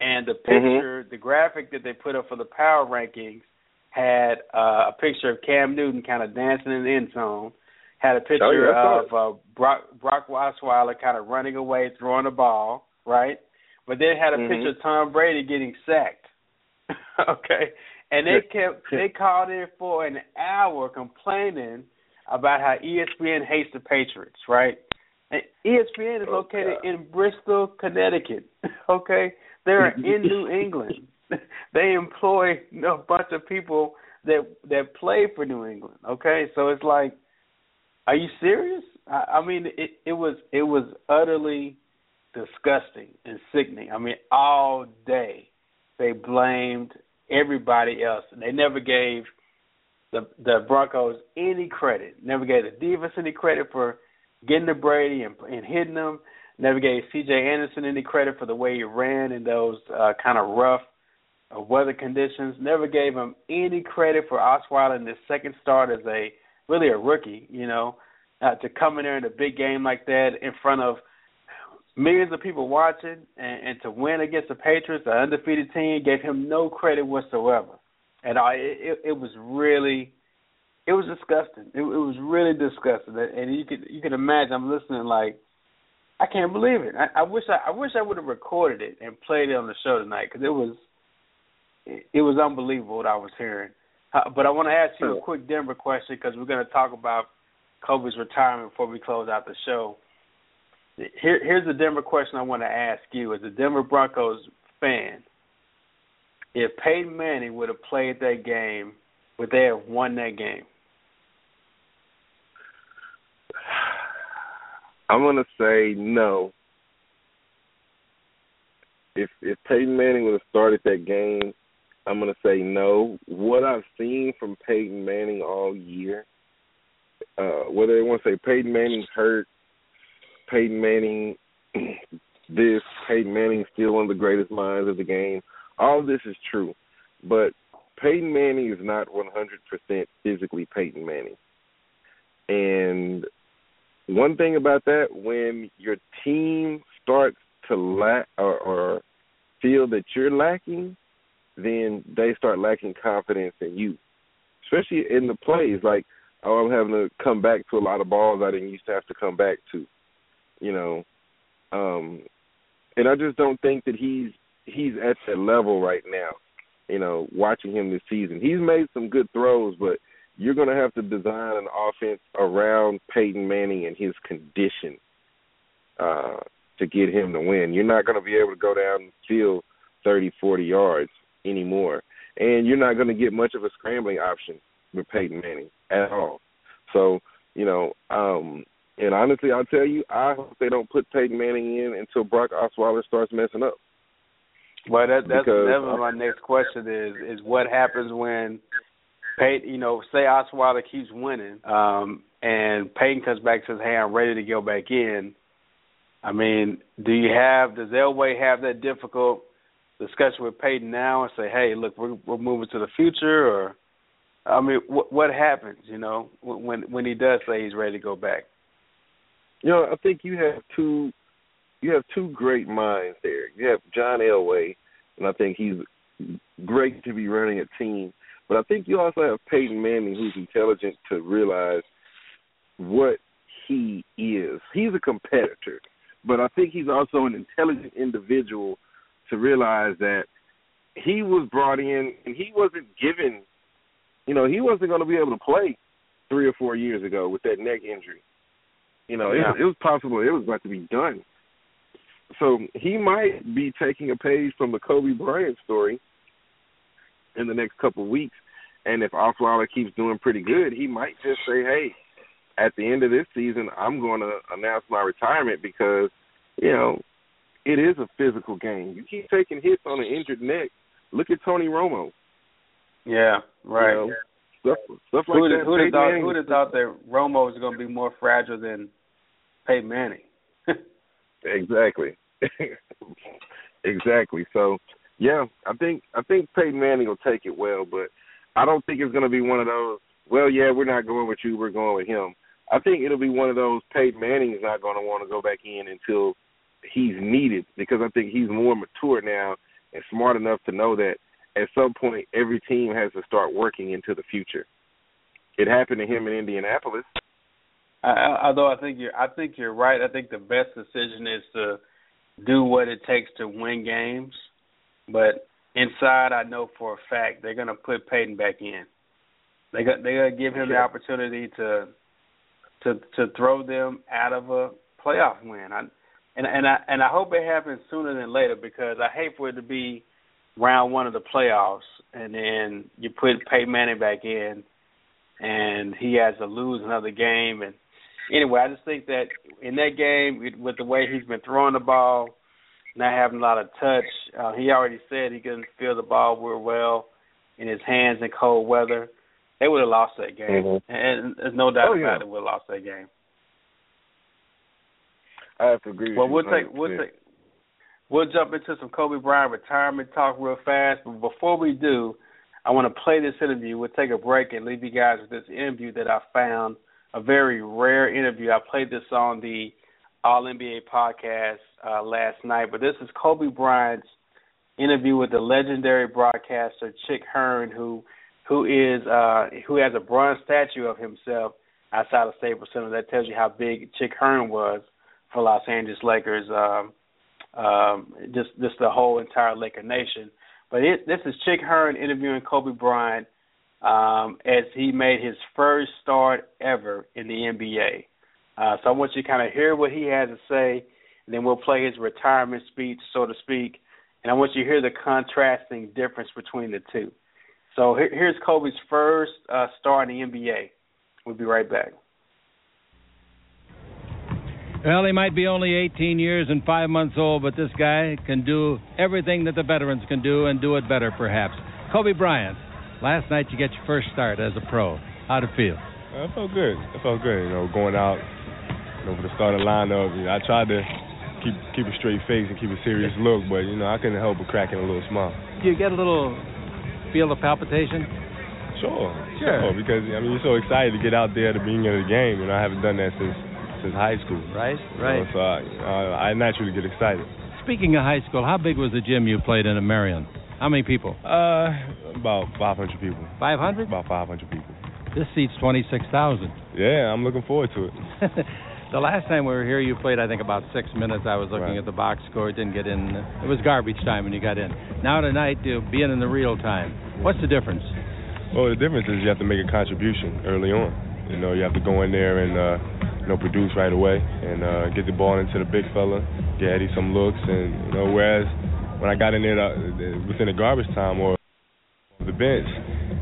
And the picture, the graphic that they put up for the power rankings had a picture of Cam Newton kind of dancing in the end zone, had a picture of Brock Osweiler kind of running away, throwing the ball, right? But then had a picture of Tom Brady getting sacked, okay? And they called in for an hour complaining about how ESPN hates the Patriots, right? And ESPN is located in Bristol, Connecticut, okay? They're in New England. They employ a bunch of people that play for New England, okay? So it's like, are you serious? I mean, it was utterly disgusting and sickening. I mean, all day they blamed everybody else, and they never gave the Broncos any credit, never gave the defense any credit for getting to Brady and hitting him, never gave C.J. Anderson any credit for the way he ran in those kind of rough weather conditions, never gave him any credit for Osweiler in his second start as really a rookie, you know, to come in there in a big game like that in front of millions of people watching and to win against the Patriots, an undefeated team, gave him no credit whatsoever. And it was disgusting. It was really disgusting. And you could imagine, I'm listening like, I can't believe it. I wish I would have recorded it and played it on the show tonight because it was unbelievable what I was hearing. But I want to ask you a quick Denver question because we're going to talk about Kobe's retirement before we close out the show. Here's the Denver question I want to ask you as a Denver Broncos fan. If Peyton Manning would have played that game, would they have won that game? I'm going to say no. If Peyton Manning would have started that game, I'm going to say no. What I've seen from Peyton Manning all year, whether they want to say Peyton Manning's hurt, Peyton Manning this, Peyton Manning still one of the greatest minds of the game, all this is true, but Peyton Manning is not 100% physically Peyton Manning. And one thing about that, when your team starts to lack or feel that you're lacking, then they start lacking confidence in you, especially in the plays. Like, oh, I'm having to come back to a lot of balls I didn't used to have to come back to, you know. And I just don't think that he's at that level right now, you know, watching him this season. He's made some good throws, but you're going to have to design an offense around Peyton Manning and his condition to get him to win. You're not going to be able to go down and field 30, 40 yards anymore, and you're not going to get much of a scrambling option with Peyton Manning at all. So, you know, and honestly, I'll tell you, I hope they don't put Peyton Manning in until Brock Osweiler starts messing up. Well, that's my next question is what happens when Peyton, you know, say Osweiler keeps winning and Peyton comes back to his hand ready to go back in. I mean, does Elway have that difficult discussion with Peyton now and say, hey, look, we're moving to the future? Or, I mean, what happens, you know, when he does say he's ready to go back? You know, I think you have two great minds there. You have John Elway, and I think he's great to be running a team. But I think you also have Peyton Manning, who's intelligent to realize what he is. He's a competitor, but I think he's also an intelligent individual to realize that he was brought in and he wasn't given, you know, he wasn't going to be able to play 3 or 4 years ago with that neck injury. You know, yeah. It was possible. It was about to be done. So he might be taking a page from the Kobe Bryant story in the next couple of weeks. And if Osweiler keeps doing pretty good, he might just say, hey, at the end of this season, I'm going to announce my retirement because, you know, it is a physical game. You keep taking hits on an injured neck. Look at Tony Romo. Yeah, right. You know, stuff like that. Who would have thought that Romo is going to be more fragile than Peyton Manning? Exactly. Exactly. So, yeah, I think Peyton Manning will take it well, but I don't think it's going to be one of those, well, yeah, we're not going with you, we're going with him. I think it'll be one of those Peyton Manning is not going to want to go back in until he's needed, because I think he's more mature now and smart enough to know that at some point every team has to start working into the future. It happened to him in Indianapolis. Although I think you're right. I think the best decision is to do what it takes to win games. But inside, I know for a fact they're going to put Peyton back in. They're going to give him the opportunity to throw them out of a playoff win. I hope it happens sooner than later, because I hate for it to be round one of the playoffs and then you put Peyton Manning back in and he has to lose another game. And anyway, I just think that in that game, with the way he's been throwing the ball, not having a lot of touch, he already said he couldn't feel the ball real well in his hands in cold weather. They would have lost that game. Mm-hmm. And there's no doubt about it, would have lost that game. I have to agree with you. We'll jump into some Kobe Bryant retirement talk real fast. But before we do, I want to play this interview. We'll take a break and leave you guys with this interview that I found, a very rare interview. I played this on the All-NBA podcast last night. But this is Kobe Bryant's interview with the legendary broadcaster Chick Hearn, who has a bronze statue of himself outside of Staples Center. That tells you how big Chick Hearn was for Los Angeles Lakers, just the whole entire Laker nation. But this is Chick Hearn interviewing Kobe Bryant as he made his first start ever in the NBA. So I want you to kind of hear what he has to say, and then we'll play his retirement speech, so to speak. And I want you to hear the contrasting difference between the two. So here's Kobe's first start in the NBA. We'll be right back. Well, he might be only 18 years and 5 months old, but this guy can do everything that the veterans can do and do it better, perhaps. Kobe Bryant, last night you get your first start as a pro. How'd it feel? It felt good. It felt great. You know, going out, you know, for the starting lineup. You know, I tried to keep a straight face and keep a serious look, but, you know, I couldn't help but cracking a little smile. Do you get a little feel of palpitation? Sure, because, I mean, you're so excited to get out there at the beginning of the game, and I haven't done that since high school. Right. You know, so I naturally get excited. Speaking of high school, how big was the gym you played in Marion? How many people? About 500 people. 500? About 500 people. This seat's 26,000. Yeah, I'm looking forward to it. The last time we were here, you played, I think, about 6 minutes. I was looking at the box score. It didn't get in. It was garbage time when you got in. Now tonight, being in the real time, what's the difference? Well, the difference is you have to make a contribution early on. You know, you have to go in there and produce right away and get the ball into the big fella, get Eddie some looks. And you know, whereas when I got in there, it was in the garbage time or the bench,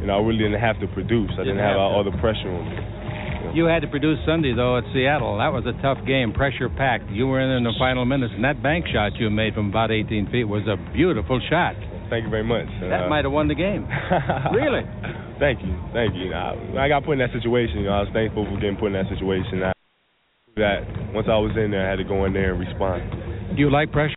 you know, I really didn't have to produce. I didn't have all the pressure on me. You know. You had to produce Sunday, though, at Seattle. That was a tough game, pressure-packed. You were in the final minutes, and that bank shot you made from about 18 feet was a beautiful shot. Thank you very much. That might have won the game. Really? Thank you. I got put in that situation. You know, I was thankful for getting put in that situation. That once I was in there, I had to go in there and respond. Do you like pressure?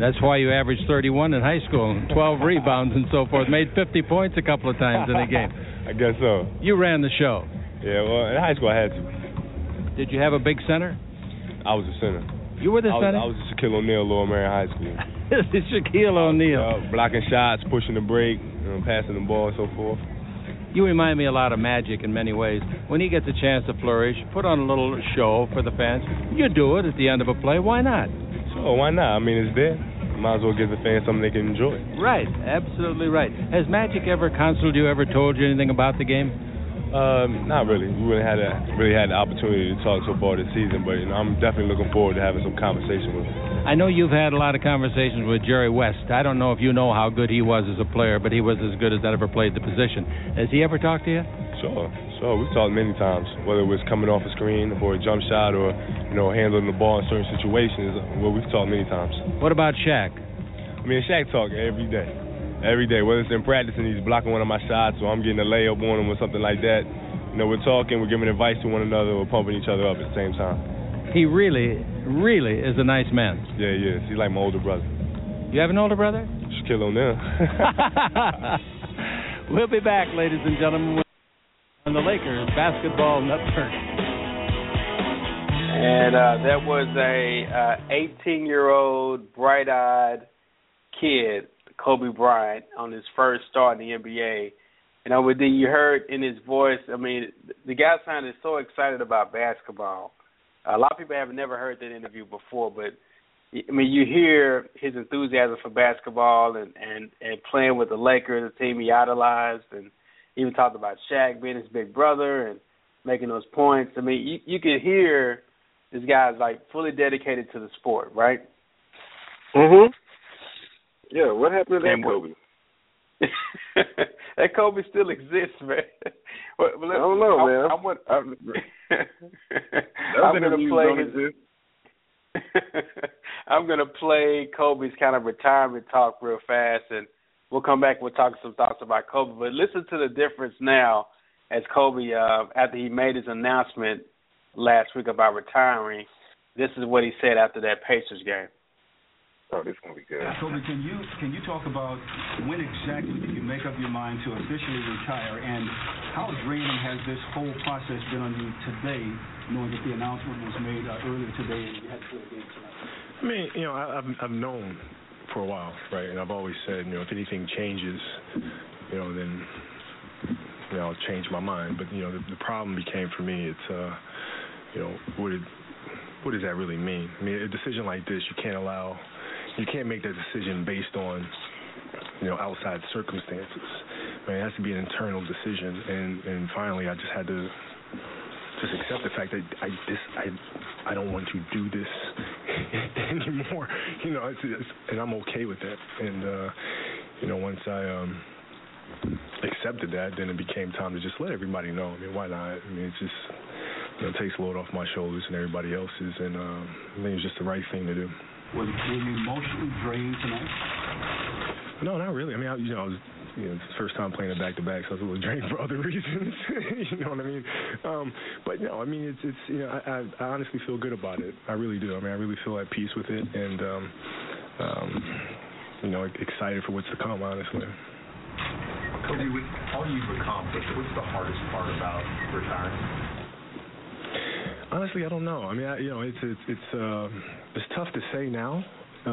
That's why you averaged 31 in high school, 12 rebounds and so forth. Made 50 points a couple of times in a game. I guess so. You ran the show. Yeah, well, in high school I had to. Did you have a big center? I was a center. You were the center? I was a Shaquille O'Neal, Lower Marion High School. This is Shaquille O'Neal. Blocking shots, pushing the break, passing the ball and so forth. You remind me a lot of Magic in many ways. When he gets a chance to flourish, put on a little show for the fans. You do it at the end of a play. Why not? Sure, why not? I mean, it's there. Might as well give the fans something they can enjoy. Right. Absolutely right. Has Magic ever counseled you, ever told you anything about the game? Not really. We really had the opportunity to talk so far this season, but I'm definitely looking forward to having some conversation with him. I know you've had a lot of conversations with Jerry West. I don't know if you know how good he was as a player, but he was as good as that ever played the position. Has he ever talked to you? Sure. We've talked many times, whether it was coming off a screen or a jump shot or, handling the ball in certain situations. Well, we've talked many times. What about Shaq? Shaq talk every day. Every day, whether it's in practice and he's blocking one of my shots or I'm getting a layup on him or something like that, we're talking, we're giving advice to one another, we're pumping each other up at the same time. He really, really is a nice man. Yeah, he is. He's like my older brother. You have an older brother? Shaquille O'Neal. We'll be back, ladies and gentlemen, on the Lakers Basketball Network. And that was a 18-year-old, bright-eyed kid, Kobe Bryant, on his first start in the NBA. And Omi D, you heard in his voice, the guy sounded so excited about basketball. A lot of people have never heard that interview before, but, you hear his enthusiasm for basketball and playing with the Lakers, the team he idolized, and even talked about Shaq being his big brother and making those points. You could hear this guy's fully dedicated to the sport, right? Mm-hmm. Yeah, what happened to that Kobe? That Kobe still exists, man. Well, I don't know, man. I'm going to play Kobe's kind of retirement talk real fast, and we'll come back. We'll talk some thoughts about Kobe. But listen to the difference now as Kobe, after he made his announcement last week about retiring, this is what he said after that Pacers game. Oh, this is going to be good. Kobe, can you talk about when exactly did you make up your mind to officially retire, and how draining has this whole process been on you today, knowing that the announcement was made earlier today and you had to play a game tonight? I've known for a while, right, and I've always said, if anything changes, then, I'll change my mind. But, the problem became for me, it's, what does that really mean? A decision like this, you can't make that decision based on, outside circumstances. It has to be an internal decision. And finally, I just had to just accept the fact that I don't want to do this anymore. And I'm okay with that. And once I accepted that, then it became time to just let everybody know. Why not? It's just it takes a load off my shoulders and everybody else's. And it was just the right thing to do. Were you emotionally drained tonight? No, not really. I was it's the first time playing it back-to-back, so I was a little drained for other reasons. You know what I mean? But no, it's I honestly feel good about it. I really do. I really feel at peace with it, and excited for what's to come, honestly. Kobe, with all you've accomplished, what's the hardest part about retiring? Honestly, I don't know. It's tough to say now. I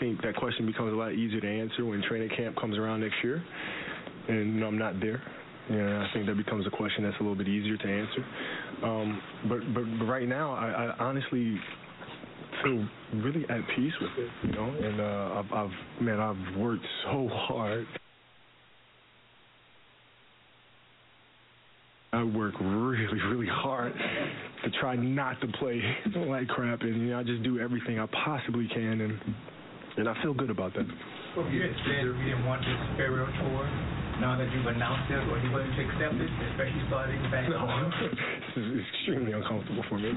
think that question becomes a lot easier to answer when training camp comes around next year, and I'm not there. I think that becomes a question that's a little bit easier to answer. But right now, I honestly feel really at peace with it. And I've worked so hard. I work really, really hard to try not to play like crap, and I just do everything I possibly can, and I feel good about that. Well, you had said you didn't want this farewell tour. Now that you've announced it, or you willing to accept it, especially starting back? No, this is extremely uncomfortable for me.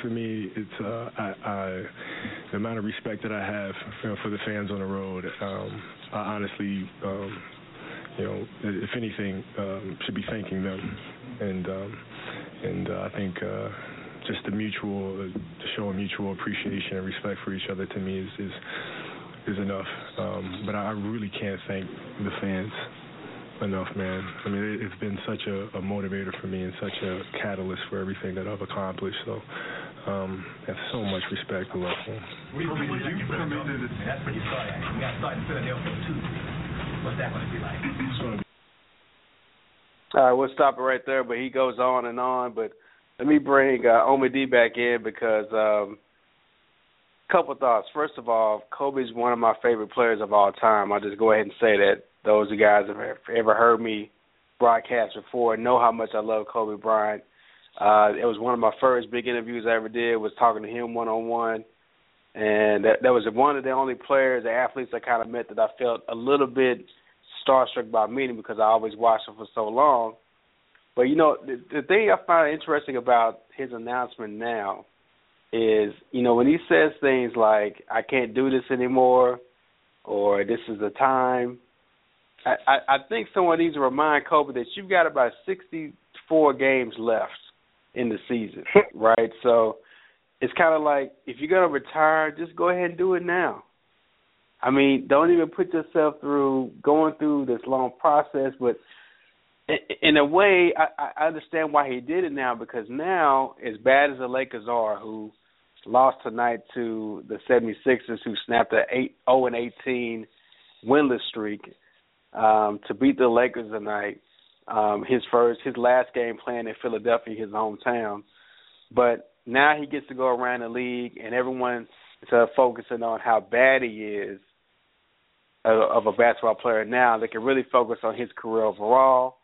For me, it's the amount of respect that I have for the fans on the road. I honestly. If anything, should be thanking them, and I think just the mutual, the show of mutual appreciation and respect for each other, to me, is enough. But I really can't thank the fans enough, man. I mean, it's been such a motivator for me and such a catalyst for everything that I've accomplished. So I have so much respect and love for them. You've come into this. That's when you started. You got to start in Philadelphia, too. What's that going to be like? All right, we'll stop it right there, but he goes on and on. But let me bring Omi D back in because couple thoughts. First of all, Kobe's one of my favorite players of all time. I'll just go ahead and say that. Those of you guys that have ever heard me broadcast before know how much I love Kobe Bryant. It was one of my first big interviews I ever did, was talking to him one-on-one. And that was one of the only players, the athletes I kind of met that I felt a little bit starstruck by meeting because I always watched him for so long. But, you know, the thing I find interesting about his announcement now is, you know, when he says things like, I can't do this anymore, or this is the time, I think someone needs to remind Kobe that you've got about 64 games left in the season, right? So it's kind of like, if you're going to retire, just go ahead and do it now. I mean, don't even put yourself through going through this long process, but in a way, I understand why he did it now, because now, as bad as the Lakers are, who lost tonight to the 76ers, who snapped an 0-18 winless streak, to beat the Lakers tonight, his last game playing in Philadelphia, his hometown. But now he gets to go around the league, and everyone is focusing on how bad he is of a basketball player now. They can really focus on his career overall.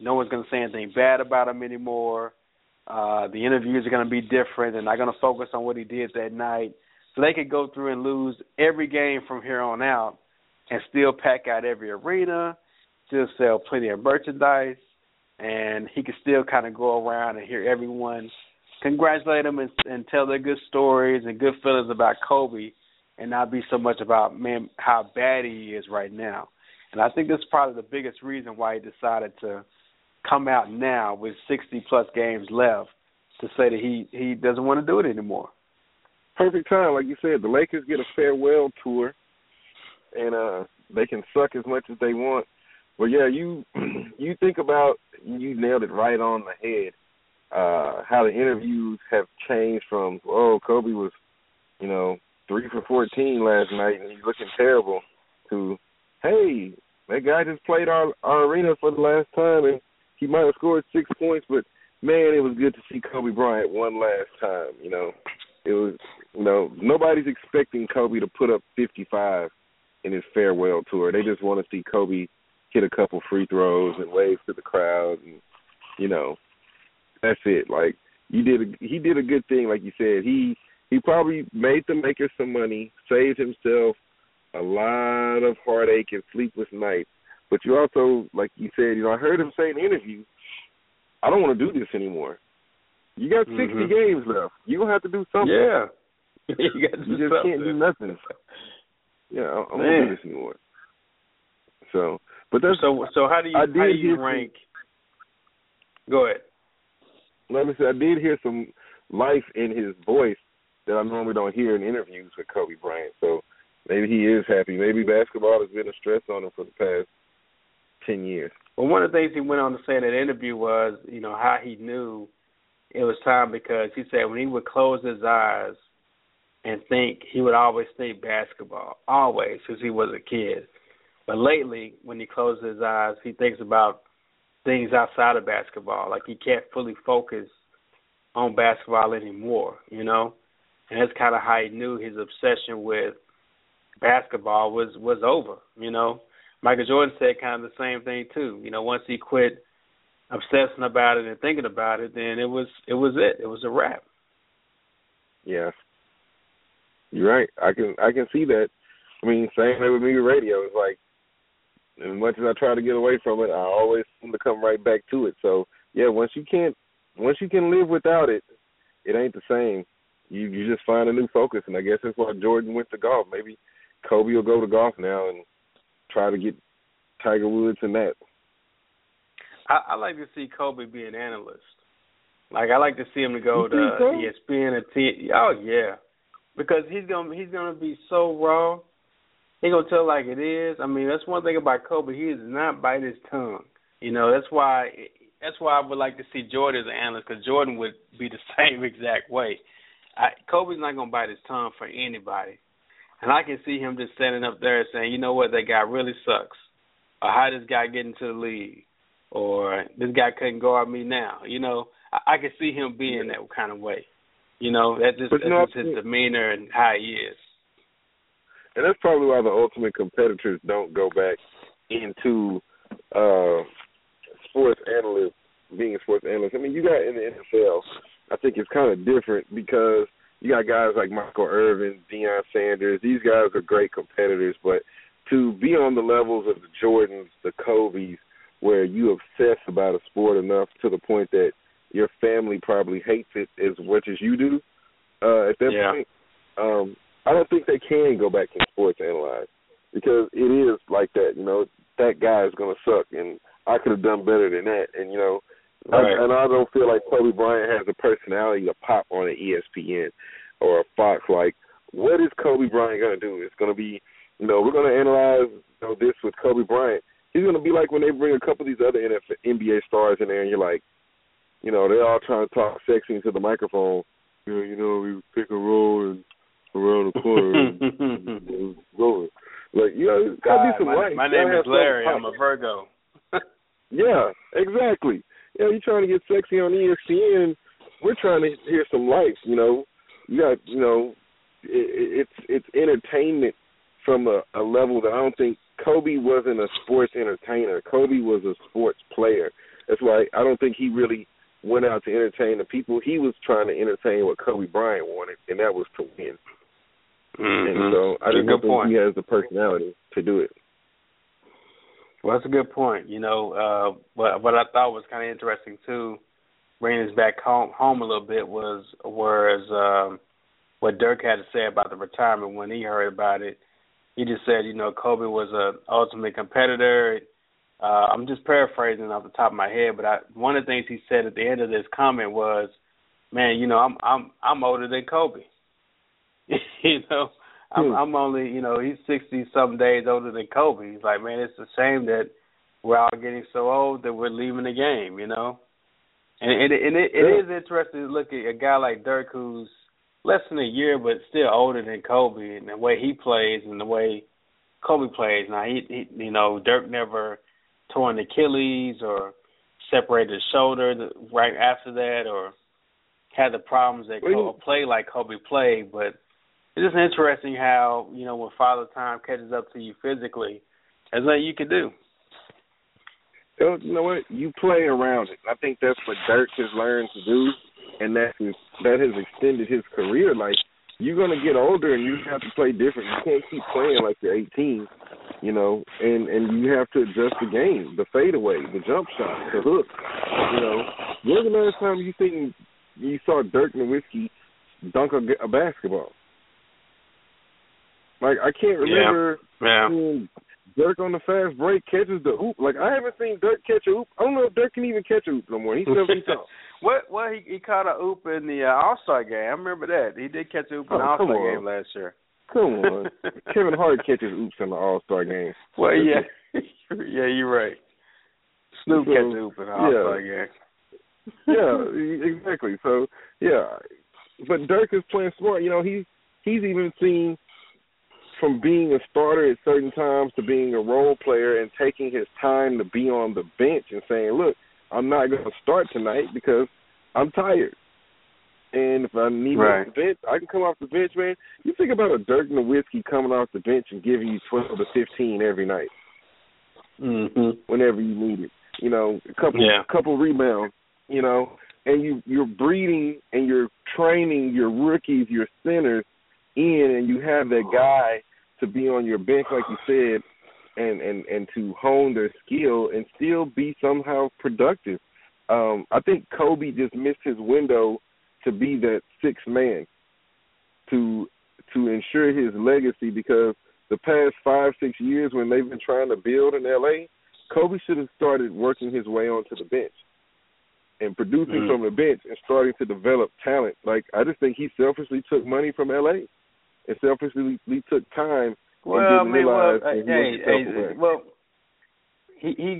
No one's going to say anything bad about him anymore. The interviews are going to be different. They're not going to focus on what he did that night. So they could go through and lose every game from here on out and still pack out every arena, still sell plenty of merchandise, and he could still kind of go around and hear everyone congratulate him and tell their good stories and good feelings about Kobe and not be so much about, man, how bad he is right now. And I think that's probably the biggest reason why he decided to come out now with 60-plus games left to say that he doesn't want to do it anymore. Perfect time. Like you said, the Lakers get a farewell tour, and they can suck as much as they want. But, yeah, you think about, you nailed it right on the head, how the interviews have changed from, oh, Kobe was, 3 for 14 last night and he's looking terrible, to, hey, that guy just played our arena for the last time and he might have scored 6 points, but, man, it was good to see Kobe Bryant one last time, It was, nobody's expecting Kobe to put up 55 in his farewell tour. They just want to see Kobe hit a couple free throws and wave to the crowd, and that's it. Like he did a good thing, like you said. He probably made the Lakers some money, saved himself a lot of heartache and sleepless nights. But you also, like you said, I heard him say in an interview, I don't want to do this anymore. You got 60 games left. You're going to have to do something. Yeah. you just can't do nothing. Yeah, I don't do this anymore. So, but that's so. How do you rank? Go ahead. Let me say, I did hear some life in his voice that I normally don't hear in interviews with Kobe Bryant. So maybe he is happy. Maybe basketball has been a stress on him for the past 10 years. Well, one of the things he went on to say in that interview was, how he knew it was time, because he said when he would close his eyes and think, he would always think basketball, always, since he was a kid. But lately, when he closes his eyes, he thinks about things outside of basketball. Like, he can't fully focus on basketball anymore, And that's kind of how he knew his obsession with basketball was over, Michael Jordan said kind of the same thing, too. Once he quit obsessing about it and thinking about it, then it was it. It was a wrap. Yeah. You're right. I can see that. I mean, same way with me with radio. It's like, as much as I try to get away from it, I always seem to come right back to it. So yeah, once you can live without it, it ain't the same. You just find a new focus, and I guess that's why Jordan went to golf. Maybe Kobe will go to golf now and try to get Tiger Woods and that. I like to see Kobe be an analyst. Like, I like to see him to go to ESPN and TNT. Oh yeah, because he's gonna be so raw. He's gonna tell like it is. I mean, that's one thing about Kobe. He does not bite his tongue. You know, that's why I would like to see Jordan as an analyst, because Jordan would be the same exact way. Kobe's not gonna bite his tongue for anybody, and I can see him just standing up there and saying, "You know what? That guy really sucks," or "How did this guy get into the league?" or "This guy couldn't guard me now." You know, I can see him being that kind of way. You know, that's just his demeanor and how he is. And that's probably why the ultimate competitors don't go back into sports analysts, being a sports analyst. I mean, you got in the NFL, I think it's kind of different because you got guys like Michael Irvin, Deion Sanders. These guys are great competitors, but to be on the levels of the Jordans, the Kobes, where you obsess about a sport enough to the point that your family probably hates it as much as you do, at that point, I don't think they can go back and sports analyze, because it is like that. You know, that guy is going to suck, and I could have done better than that. And, you know, I don't feel like Kobe Bryant has a personality to pop on an ESPN or a Fox. Like, what is Kobe Bryant going to do? It's going to be, you know, we're going to analyze this with Kobe Bryant. He's going to be like when they bring a couple of these other NBA stars in there, and you're like, you know, they're all trying to talk sexy into the microphone. You know, we pick a roll and around the corner and roll it. Like, you know, it's got to be some light. My name is Larry. I'm a Virgo. Yeah, exactly. Yeah, you're trying to get sexy on ESPN. We're trying to hear some life. You know, you got, you know, it's entertainment from a level that I don't think. Kobe wasn't a sports entertainer. Kobe was a sports player. That's why I don't think he really went out to entertain the people. He was trying to entertain what Kobe Bryant wanted, and that was to win. Mm-hmm. And so I just don't think he has the personality to do it. Well, that's a good point. You know, what I thought was kind of interesting, too, bringing this back home a little bit, was what Dirk had to say about the retirement when he heard about it. He just said, you know, Kobe was an ultimate competitor. I'm just paraphrasing off the top of my head, but one of the things he said at the end of this comment was, "Man, you know, I'm older than Kobe. You know, I'm only, you know, he's 60 some days older than Kobe." He's like, "Man, it's a shame that we're all getting so old that we're leaving the game, you know." And it is interesting to look at a guy like Dirk, who's less than a year, but still older than Kobe, and the way he plays and the way Kobe plays. Now, he you know, Dirk never tore an Achilles or separated his shoulder right after that, or had the problems that play like Kobe played. But it's just interesting how, you know, when Father Time catches up to you physically, there's nothing you can do. You know what? You play around it. I think that's what Dirk has learned to do. And that has extended his career. Like, you're going to get older and you have to play different. You can't keep playing like you're 18, you know, and you have to adjust the game, the fadeaway, the jump shot, the hook. You know, when's the last time you saw Dirk Nowitzki dunk a basketball? Like, I can't remember seeing Dirk on the fast break catches the hoop. Like, I haven't seen Dirk catch a hoop. I don't know if Dirk can even catch a hoop no more. He's 70 tall. Well, he caught a hoop in the All-Star game. I remember that. He did catch a hoop in the All-Star game last year. Come on. Kevin Hart catches hoops in the All-Star game. Well, yeah. Yeah, you're right. Snoop catches a hoop in the All-Star game. Yeah, exactly. So, yeah. But Dirk is playing smart. You know, he's even seen from being a starter at certain times to being a role player and taking his time to be on the bench and saying, "Look, I'm not going to start tonight because I'm tired. And if I need off the bench, I can come off the bench, man." You think about a Dirk Nowitzki coming off the bench and giving you 12 to 15 every night, whenever you need it. You know, a couple rebounds. You know, and you're breeding and you're training your rookies, your centers in, and you have that guy to be on your bench, like you said. And to hone their skill and still be somehow productive. I think Kobe just missed his window to be that sixth man to ensure his legacy, because the past 5-6 years when they've been trying to build in L.A., Kobe should have started working his way onto the bench. and producing from the bench and starting to develop talent. Like, I just think he selfishly took money from L.A. and selfishly took time. He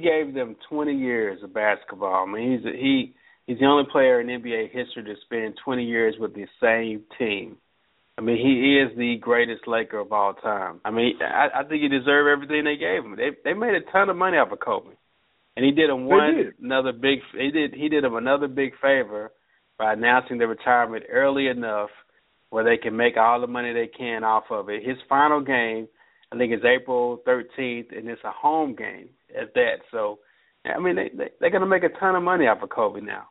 gave them 20 years of basketball. I mean, he's the only player in NBA history to spend 20 years with the same team. I mean, he is the greatest Laker of all time. I mean, I think he deserved everything they gave him. They made a ton of money off of Kobe, and he did him another big favor by announcing their retirement early enough where they can make all the money they can off of it. His final game, I think, is April 13th, and it's a home game at that. So, I mean, they're going to make a ton of money off of Kobe now.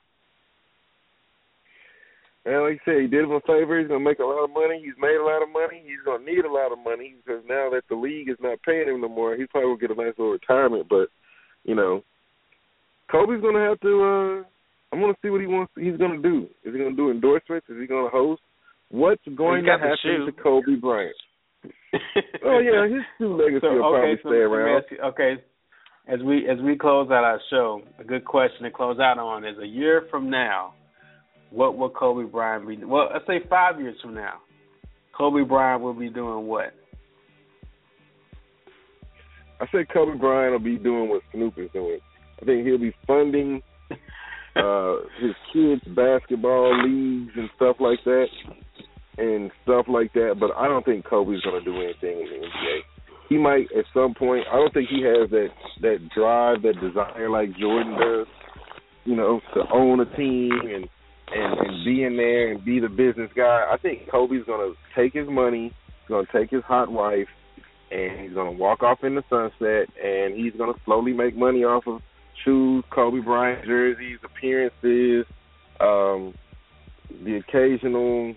And like you said, he did him a favor. He's going to make a lot of money. He's made a lot of money. He's going to need a lot of money because now that the league is not paying him no more, he's probably going to get a nice little retirement. But, you know, Kobe's going to have to I'm going to see what he's going to do. Is he going to do endorsements? Is he going to host? What's going to happen to Kobe Bryant? Oh, yeah, his shoe legacy will probably stay around. As we close out our show, a good question to close out on is a year from now, what will Kobe Bryant be doing? Well, let's say 5 years from now, Kobe Bryant will be doing what? I say Kobe Bryant will be doing what Snoop is doing. I think he'll be funding his kids' basketball leagues and stuff like that. But I don't think Kobe's going to do anything in the NBA. He might at some point. I don't think he has that drive, that desire like Jordan does, you know, to own a team and be in there and be the business guy. I think Kobe's going to take his money, he's going to take his hot wife, and he's going to walk off in the sunset, and he's going to slowly make money off of shoes, Kobe Bryant jerseys, appearances, the occasional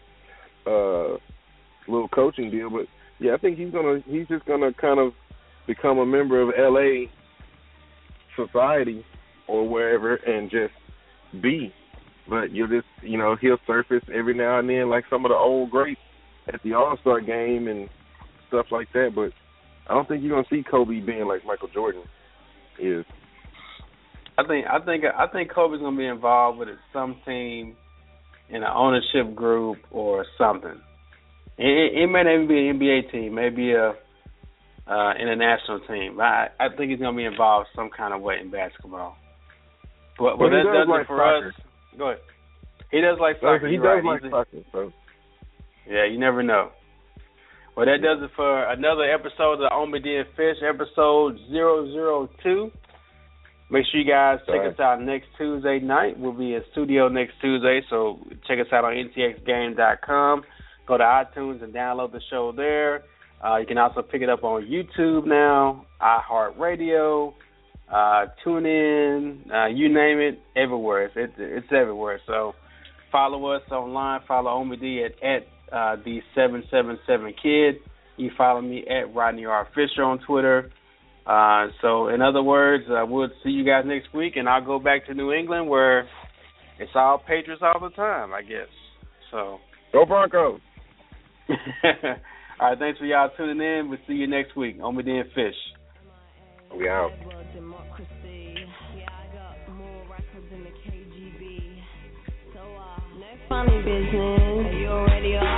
little coaching deal, but yeah, I think he's just gonna kind of become a member of LA society or wherever and just be. But you'll just, you know, he'll surface every now and then like some of the old greats at the All-Star game and stuff like that. But I don't think you're gonna see Kobe being like Michael Jordan is. I think Kobe's gonna be involved with some team, in an ownership group or something. It may not even be an NBA team, maybe a international team. I think he's going to be involved some kind of way in basketball. Well, that does like it for soccer. Us. Go ahead. He does like soccer. He does like soccer, bro. Yeah, you never know. Well, that does it for another episode of the Omi D and Fish, episode 002. Make sure you guys check us out next Tuesday night. We'll be in studio next Tuesday, so check us out on ntxgame.com. Go to iTunes and download the show there. You can also pick it up on YouTube now, iHeartRadio, TuneIn, you name it, everywhere. It's everywhere. So follow us online. Follow Omi D at the 777 Kid. You follow me at Rodney R. Fisher on Twitter. So, in other words, we'll see you guys next week, and I'll go back to New England where it's all Patriots all the time, I guess. So, go Broncos. All right, thanks for y'all tuning in. We'll see you next week. Omi D and Fish. We out. Funny business. You already are.